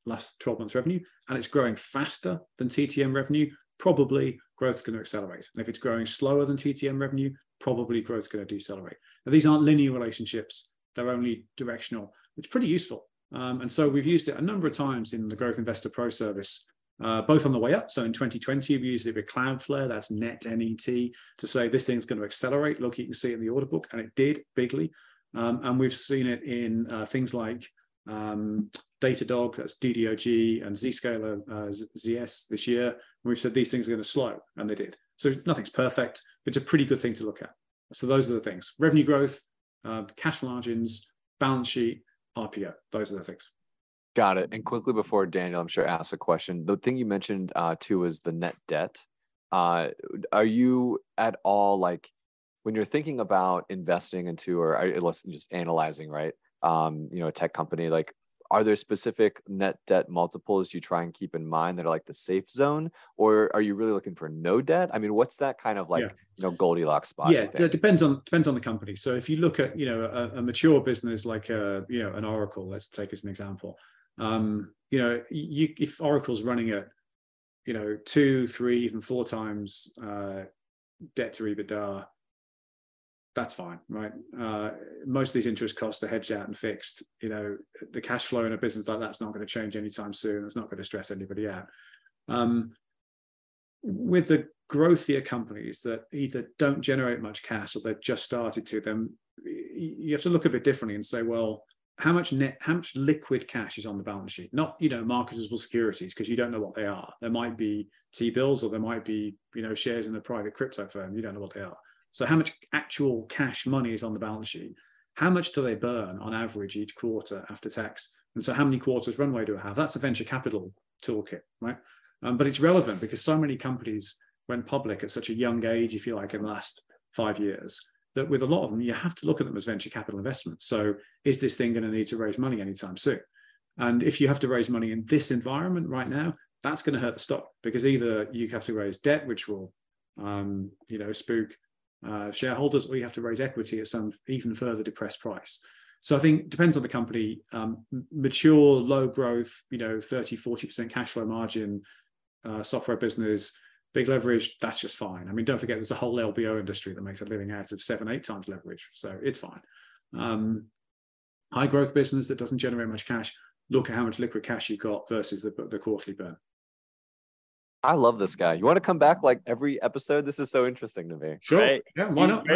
last 12 months revenue, and it's growing faster than TTM revenue, probably growth's going to accelerate. And if it's growing slower than TTM revenue, probably growth's going to decelerate. Now, these aren't linear relationships. They're only directional. It's pretty useful. And so we've used it a number of times in the Growth Investor Pro service, both on the way up. So in 2020, we used it with Cloudflare, that's NET, to say this thing's going to accelerate. Look, you can see it in the order book, and it did bigly. And we've seen it in things like Datadog, that's DDOG, and Zscaler, ZS this year. And we've said these things are going to slow, and they did. So nothing's perfect, but it's a pretty good thing to look at. So those are the things: revenue growth, cash margins, balance sheet, RPO. Those are the things. Got it. And quickly before Daniel, I'm sure, asks a question, the thing you mentioned too was the net debt. Are you at all, like, when you're thinking about investing into, or just analyzing, right? A tech company, like, are there specific net debt multiples you try and keep in mind that are like the safe zone, or are you really looking for no debt? I mean, what's that kind of Goldilocks spot? Yeah, it depends on the company. So if you look at, a mature business like, an Oracle, let's take as an example. If Oracle's running at, 2, 3, even 4 times debt to EBITDA, that's fine, right? Most of these interest costs are hedged out and fixed. The cash flow in a business like that's not going to change anytime soon. It's not going to stress anybody out. With the growthier companies that either don't generate much cash or they've just started to, then you have to look a bit differently and say, well, how much liquid cash is on the balance sheet? Not, marketable securities, because you don't know what they are. There might be T-bills, or there might be, shares in a private crypto firm. You don't know what they are. So how much actual cash money is on the balance sheet? How much do they burn on average each quarter after tax? And so how many quarters runway do I have? That's a venture capital toolkit, right? But it's relevant because so many companies went public at such a young age, if you like, in the last 5 years, that with a lot of them, you have to look at them as venture capital investments. So is this thing going to need to raise money anytime soon? And if you have to raise money in this environment right now, that's going to hurt the stock, because either you have to raise debt, which will, spook shareholders, or you have to raise equity at some even further depressed price. So I think it depends on the company. Mature, low growth, 30, 40% cash flow margin, software business, big leverage, that's just fine. I mean, don't forget, there's a whole LBO industry that makes a living out of 7, 8 times leverage. So it's fine. High growth business that doesn't generate much cash, look at how much liquid cash you got versus the quarterly burn. I love this guy. You want to come back like every episode? This is so interesting to me. Sure. Right? Yeah, why not?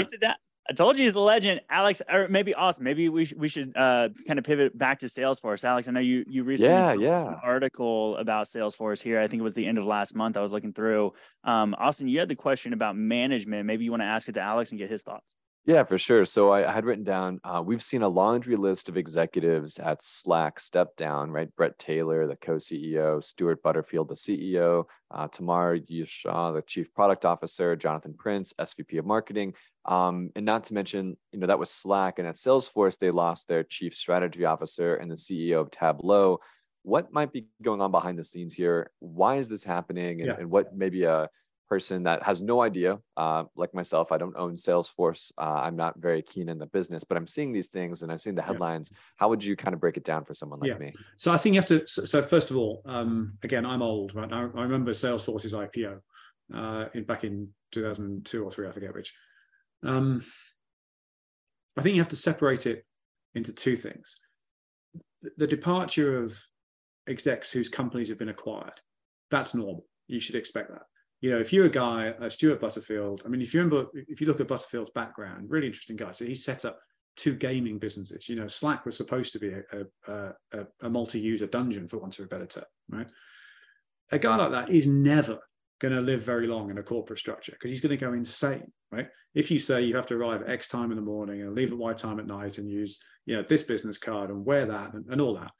I told you he's the legend. Alex, or maybe Austin, maybe we should kind of pivot back to Salesforce. Alex, I know you recently published an article about Salesforce here. I think it was the end of last month. I was looking through. Austin, you had the question about management. Maybe you want to ask it to Alex and get his thoughts. Yeah, for sure. So I had written down, we've seen a laundry list of executives at Slack step down, right? Brett Taylor, the co-CEO, Stuart Butterfield, the CEO, Tamar Yishan, the chief product officer, Jonathan Prince, SVP of marketing. And not to mention, that was Slack. And at Salesforce, they lost their chief strategy officer and the CEO of Tableau. What might be going on behind the scenes here? Why is this happening? And what maybe a person that has no idea, like myself, I don't own Salesforce. I'm not very keen in the business, but I'm seeing these things and I've seen the headlines. Yeah. How would you kind of break it down for someone like me? So I think you have to, so first of all, again, I'm old, right? I remember Salesforce's IPO back in 2002 or 3, I forget which. I think you have to separate it into two things. The departure of execs whose companies have been acquired, that's normal. You should expect that. If you're a guy, Stuart Butterfield, I mean, if you look at Butterfield's background, really interesting guy. So he set up 2 gaming businesses. Slack was supposed to be a multi-user dungeon, for want of a better term, right? A guy like that is never going to live very long in a corporate structure because he's going to go insane. right? If you say you have to arrive at X time in the morning and leave at Y time at night and use, you know, this business card and wear that and all that,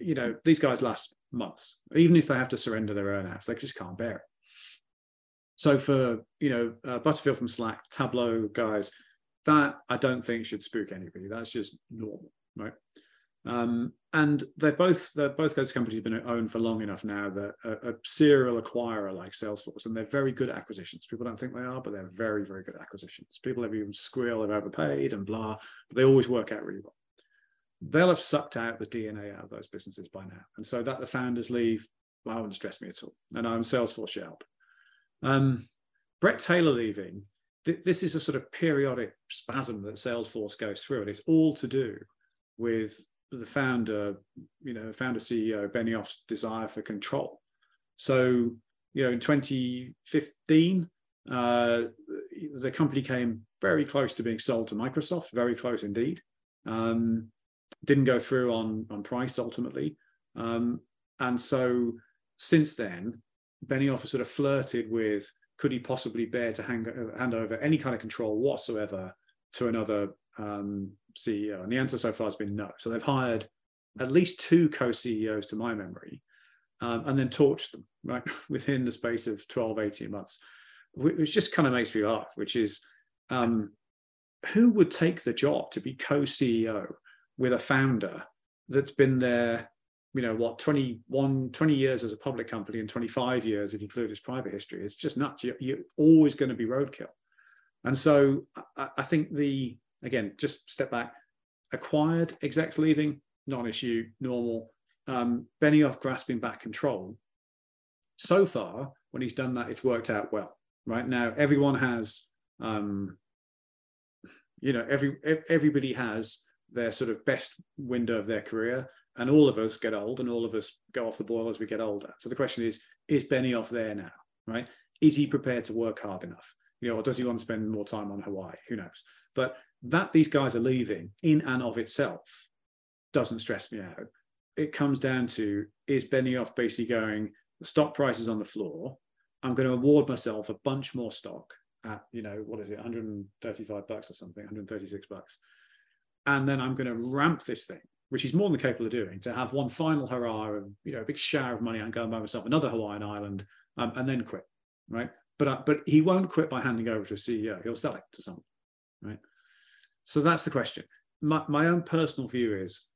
you know, these guys last months, even if they have to surrender their earnouts, they just can't bear it. So for, you know, Butterfield from Slack, Tableau guys, that I don't think should spook anybody. That's just normal, right? And both those companies have been owned for long enough now that a serial acquirer like Salesforce, and they're very good at acquisitions. People don't think they are, but they're very, very good at acquisitions. People have even squeal, they've overpaid and blah, but they always work out really well. They'll have sucked out the DNA out of those businesses by now. And so that the founders leave, well, wouldn't stress me at all. And I'm Salesforce shareholder. Brett Taylor leaving, this is a sort of periodic spasm that Salesforce goes through, and it's all to do with the founder, you know, founder CEO Benioff's desire for control. So, you know, in 2015, the company came very close to being sold to Microsoft, very close indeed. Didn't go through on price ultimately. And so since then, Benioff has sort of flirted with, could he possibly bear to hand over any kind of control whatsoever to another CEO? And the answer so far has been no. So they've hired at least 2 co-CEOs to my memory, and then torched them, right, within the space of 12, 18 months, which just kind of makes me laugh, which is who would take the job to be co-CEO with a founder that's been there, you know, what, 20 years as a public company and 25 years if you include his private history? It's just nuts. You're always going to be roadkill. And so I think again, just step back, acquired execs leaving, non-issue, normal. Benioff grasping back control. So far, when he's done that, it's worked out well. Right now, everyone has, you know, everybody has their sort of best window of their career, and all of us get old and all of us go off the boil as we get older. So the question is Benioff there now, right? Is he prepared to work hard enough? You know, or does he want to spend more time on Hawaii? Who knows? But that these guys are leaving in and of itself doesn't stress me out. It comes down to, is Benioff basically going, the stock price is on the floor, I'm going to award myself a bunch more stock at, you know, what is it, $135 or something, $136. And then I'm going to ramp this thing, which he's more than capable of doing, to have one final hurrah of, you know, a big shower of money and go and buy myself another Hawaiian island, and then quit, right? But he won't quit by handing over to a CEO. He'll sell it to someone, right? So that's the question. My own personal view is,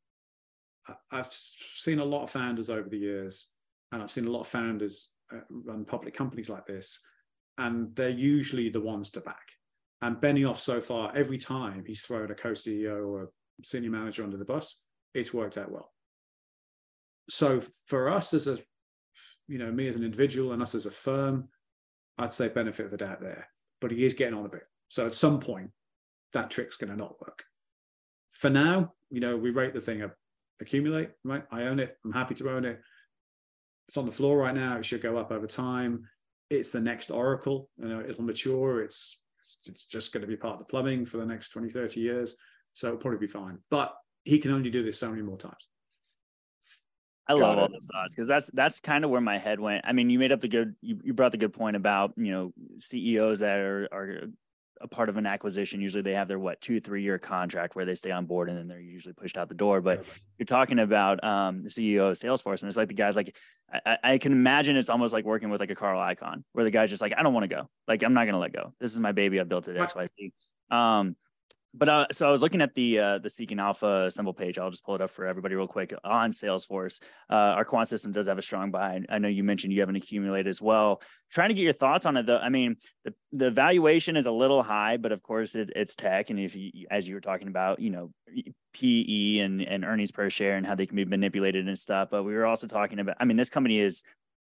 I've seen a lot of founders over the years, and I've seen a lot of founders run public companies like this, and they're usually the ones to back. And Benioff, so far, every time he's thrown a co-CEO or a senior manager under the bus, it's worked out well. So for us as a, you know, me as an individual and us as a firm, I'd say benefit of the doubt there, but he is getting on a bit. So at some point, that trick's going to not work. For now, you know, we rate the thing accumulate, right? I own it. I'm happy to own it. It's on the floor right now. It should go up over time. It's the next Oracle. You know, it'll mature. It's just going to be part of the plumbing for the next 20, 30 years. So it'll probably be fine. But he can only do this so many more times. I love all those thoughts, because that's kind of where my head went. I mean, you made up the good, you brought the good point about, you know, CEOs that are a part of an acquisition. Usually they have their, what, 2-3 year contract where they stay on board, and then they're usually pushed out the door. But you're talking about the CEO of Salesforce, and it's like the guy's like, I can imagine it's almost like working with like a Carl Icahn, where the guy's just like, I don't want to go. Like, I'm not going to let go. This is my baby. I built it, XYZ. So I was looking at the Seeking Alpha symbol page. I'll just pull it up for everybody real quick on Salesforce. Our quant system does have a strong buy. I know you mentioned you have an accumulate as well. Trying to get your thoughts on it, though. I mean, the valuation is a little high, but of course it's tech. And if you, as you were talking about, you know, PE and earnings per share and how they can be manipulated and stuff. But we were also talking about, I mean, this company is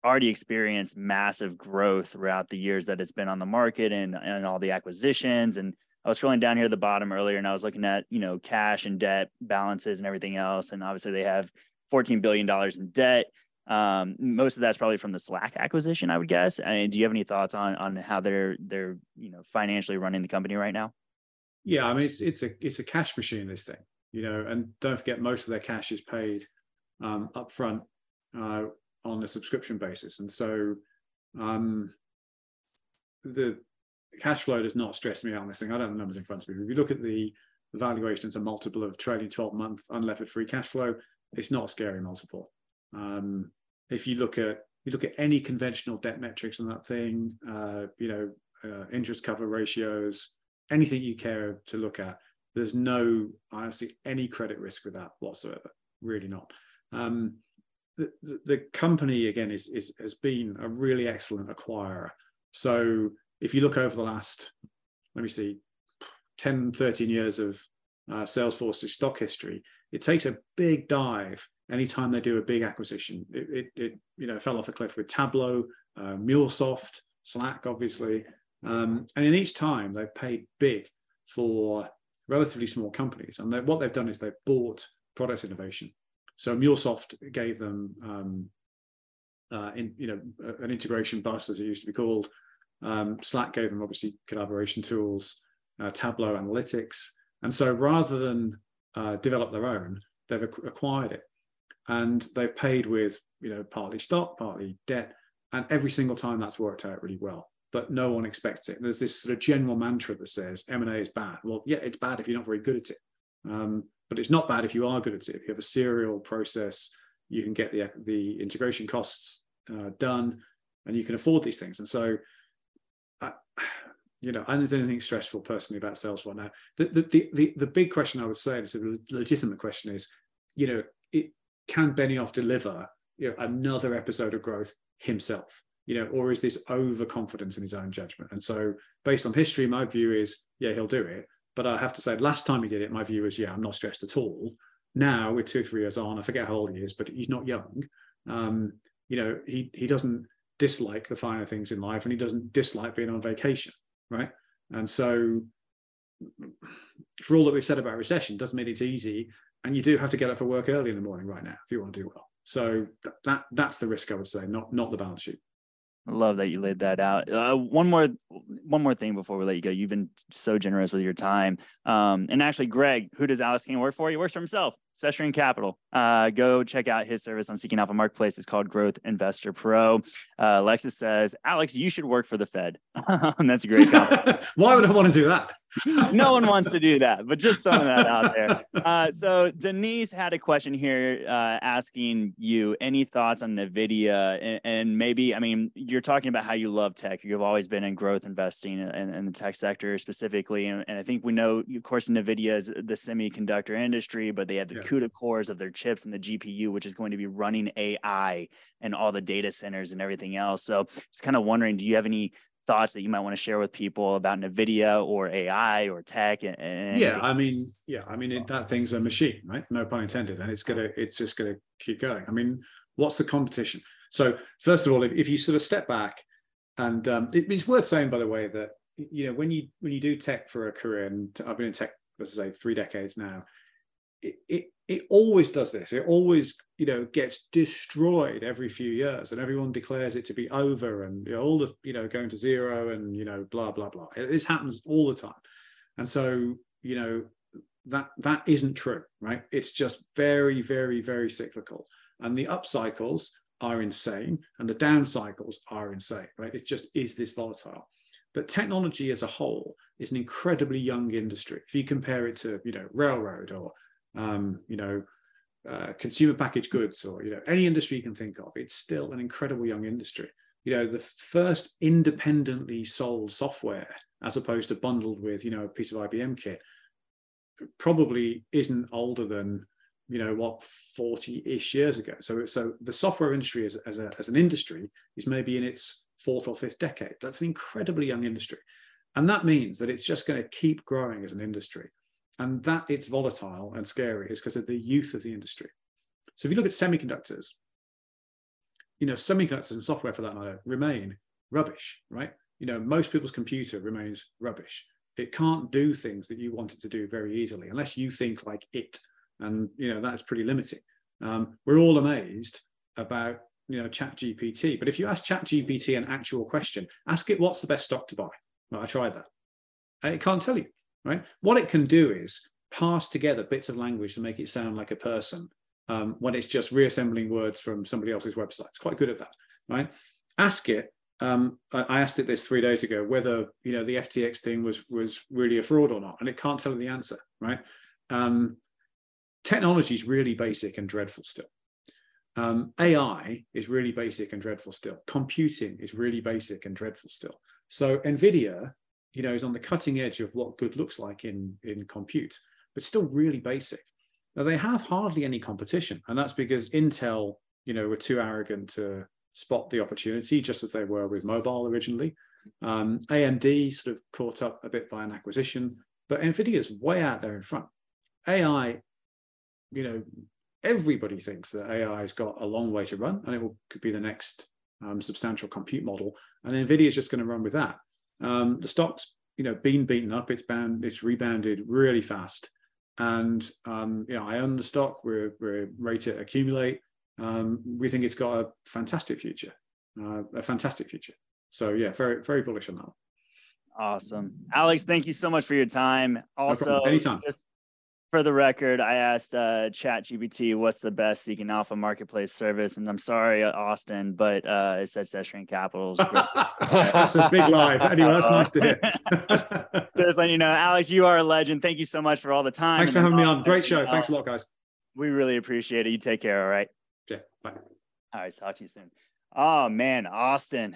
already experienced massive growth throughout the years that it's been on the market and all the acquisitions. And I was scrolling down here at the bottom earlier, and I was looking at, you know, cash and debt balances and everything else. And obviously they have $14 billion in debt. Most of that's probably from the Slack acquisition, I would guess. I mean, do you have any thoughts on how they're, you know, financially running the company right now? Yeah. I mean, it's a cash machine, this thing, you know, and don't forget most of their cash is paid upfront on a subscription basis. And so the, the cash flow does not stress me out on this thing. I don't have the numbers in front of me. If you look at the valuation as a multiple of trailing 12-month unlevered free cash flow, it's not a scary multiple. If you look at any conventional debt metrics on that thing, interest cover ratios, anything you care to look at, there's no, I don't see any credit risk with that whatsoever. Really not. The company again has been a really excellent acquirer. So if you look over the last, 10-13 years of Salesforce's stock history, it takes a big dive anytime they do a big acquisition. It fell off a cliff with Tableau, MuleSoft, Slack, obviously, and in each time they've paid big for relatively small companies. And what they've done is they've bought product innovation. So MuleSoft gave them an integration bus, as it used to be called. Slack gave them obviously collaboration tools, Tableau analytics. And so rather than develop their own, they've acquired it. And they've paid with, partly stock, partly debt. And every single time that's worked out really well, but no one expects it. And there's this sort of general mantra that says M&A is bad. Well, yeah, it's bad if you're not very good at it. But it's not bad if you are good at it. If you have a serial process, you can get the integration costs done, and you can afford these things. And so, I don't think there's anything stressful personally about sales right now. The big question I would say, and it's a legitimate question, is, can Benioff deliver another episode of Growth himself? Or is this overconfidence in his own judgment? And so, based on history, my view is, yeah, he'll do it. But I have to say, last time he did it, my view was, yeah, I'm not stressed at all. Now, we're 2-3 years on, I forget how old he is, but he's not young. He doesn't dislike the finer things in life, and he doesn't dislike being on vacation, right? And so, for all that we've said about recession, doesn't mean it's easy. And you do have to get up for work early in the morning right now if you want to do well. So that's the risk, I would say, not the balance sheet. I love that you laid that out. One more thing before we let you go. You've been so generous with your time. And actually, Greg, who does Alex King work for? He works for himself, Cestrian Capital. Go check out his service on Seeking Alpha Marketplace. It's called Growth Investor Pro. Alexis says, Alex, you should work for the Fed. That's a great comment. Why would I want to do that? No one wants to do that, but just throwing that out there. So Denise had a question here asking you, any thoughts on NVIDIA? And maybe, you're talking about how you love tech. You've always been in growth investing in the tech sector specifically. And I think we know, of course, NVIDIA is the semiconductor industry, but they have the CUDA cores of their chips and the GPU, which is going to be running AI and all the data centers and everything else. So just kind of wondering, do you have any thoughts that you might want to share with people about NVIDIA or AI or tech? That thing's a machine, right? No pun intended. And it's just going to keep going. What's the competition? So first of all, if you sort of step back, and it's worth saying, by the way, that when you do tech for a career, and I've been in tech, let's say, 3 decades now, it always does this. It always gets destroyed every few years, and everyone declares it to be over, and all the going to zero, and blah blah blah. This happens all the time, and so that isn't true, right? It's just very very very cyclical. And the up cycles are insane and the down cycles are insane, right? It just is this volatile. But technology as a whole is an incredibly young industry. If you compare it to, railroad or, consumer packaged goods or, any industry you can think of, it's still an incredible young industry. The first independently sold software, as opposed to bundled with, a piece of IBM kit, probably isn't older than, 40-ish years ago. So the software industry as an industry is maybe in its 4th or 5th decade. That's an incredibly young industry. And that means that it's just going to keep growing as an industry. And that it's volatile and scary is because of the youth of the industry. So if you look at semiconductors, semiconductors and software for that matter remain rubbish, right? Most people's computer remains rubbish. It can't do things that you want it to do very easily unless you think like it. And, that's pretty limiting. We're all amazed about, ChatGPT. But if you ask ChatGPT an actual question, ask it, what's the best stock to buy? Well, I tried that. It can't tell you, right? What it can do is parse together bits of language to make it sound like a person when it's just reassembling words from somebody else's website. It's quite good at that, right? Ask it I asked it this 3 days ago, whether, you know, the FTX thing was really a fraud or not, and it can't tell the answer, right? Technology is really basic and dreadful still. AI is really basic and dreadful still. Computing is really basic and dreadful still. So NVIDIA, you know, is on the cutting edge of what good looks like in compute, but still really basic. Now, they have hardly any competition, and that's because Intel, you know, were too arrogant to spot the opportunity, just as they were with mobile originally. AMD sort of caught up a bit by an acquisition, but NVIDIA's way out there in front. AI, you know, everybody thinks that AI has got a long way to run, and it could be the next substantial compute model, and NVIDIA is just going to run with that. The stock's, you know, been beaten up, it's rebounded really fast, and you know, I own the stock. We're rate it accumulate. We think it's got a fantastic future. So yeah, very, very bullish on that one. Awesome. Alex, thank you so much for your time. Also, no problem. For the record, I asked ChatGPT, what's the best Seeking Alpha marketplace service? And I'm sorry, Austin, but it said Cestrian Capital. That's a big lie. Anyway, that's nice to hear. Just letting you know, Alex, you are a legend. Thank you so much for all the time. Thanks for having me on. Great show. Thanks a lot, guys. We really appreciate it. You take care. All right. Yeah. Bye. All right. Talk to you soon. Oh man, Austin.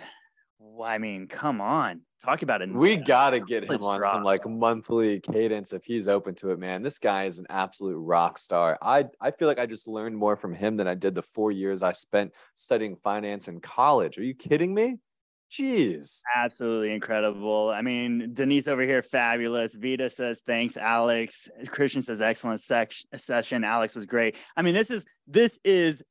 Well, I mean, come on. Talk about it. We got to get him on some like monthly cadence if he's open to it, man. This guy is an absolute rock star. I feel like I just learned more from him than I did the 4 years I spent studying finance in college. Are you kidding me? Jeez. Absolutely incredible. I mean, Denise over here, fabulous. Vita says, thanks, Alex. Christian says, excellent session. Alex was great. I mean, this is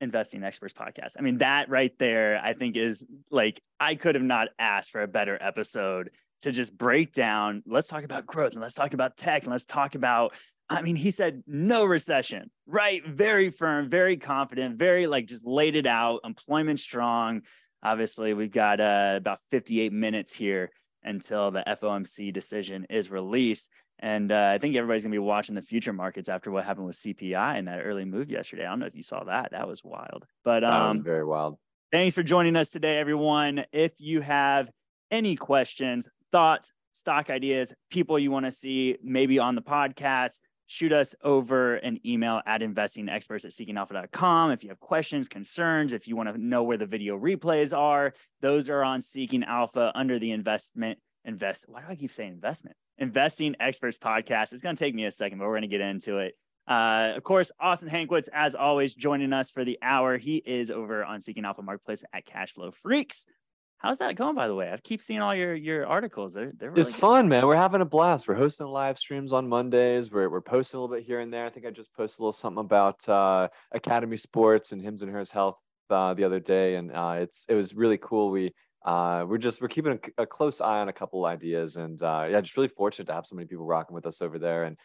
Investing Experts Podcast. I mean, that right there, I think is like, I could have not asked for a better episode to just break down. Let's talk about growth and let's talk about tech and let's talk about, I mean, he said no recession, right? Very firm, very confident, very like just laid it out, employment strong. Obviously, we've got about 58 minutes here until the FOMC decision is released. And I think everybody's going to be watching the future markets after what happened with CPI and that early move yesterday. I don't know if you saw that. That was wild. But very wild. Thanks for joining us today, everyone. If you have any questions, thoughts, stock ideas, people you want to see maybe on the podcast, shoot us over an email at investingexperts@seekingalpha.com. If you have questions, concerns, if you want to know where the video replays are, those are on Seeking Alpha under the investment. Why do I keep saying investment? Investing Experts Podcast. It's going to take me a second, but we're going to get into it. Of course, Austin Hankwitz, as always, joining us for the hour. He is over on Seeking Alpha Marketplace at Cashflow Freaks. How's that going, by the way? I keep seeing all your articles. They're really fun, man. We're having a blast. We're hosting live streams on Mondays. We're posting a little bit here and there. I think I just posted a little something about Academy Sports and Hims and Hers Health the other day, and it was really cool. We're keeping a close eye on a couple ideas, and yeah, just really fortunate to have so many people rocking with us over there. And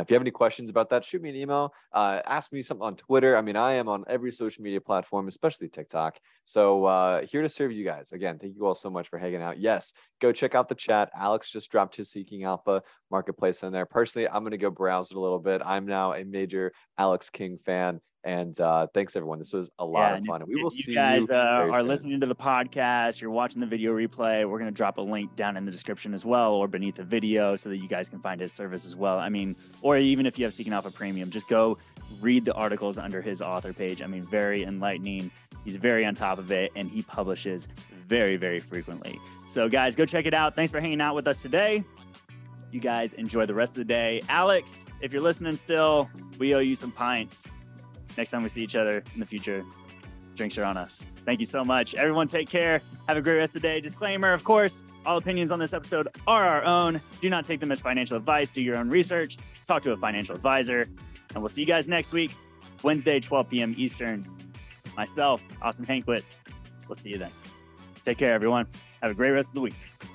if you have any questions about that, shoot me an email, ask me something on Twitter. I mean, I am on every social media platform, especially TikTok. So here to serve you guys. Again, thank you all so much for hanging out. Yes, go check out the chat. Alex just dropped his Seeking Alpha marketplace in there. Personally, I'm going to go browse it a little bit. I'm now a major Alex King fan. And thanks, everyone. This was a lot of fun. And we will see you guys are listening to the podcast. You're watching the video replay. We're going to drop a link down in the description as well, or beneath the video, so that you guys can find his service as well. I mean, or even if you have Seeking Alpha Premium, just go read the articles under his author page. I mean, very enlightening. He's very on top of it, and he publishes very, very frequently. So guys, go check it out. Thanks for hanging out with us today. You guys enjoy the rest of the day. Alex, if you're listening still, we owe you some pints. Next time we see each other in the future, drinks are on us. Thank you so much. Everyone take care. Have a great rest of the day. Disclaimer, of course, all opinions on this episode are our own. Do not take them as financial advice. Do your own research. Talk to a financial advisor. And we'll see you guys next week, Wednesday, 12 p.m. Eastern. Myself, Austin Hankwitz. We'll see you then. Take care, everyone. Have a great rest of the week.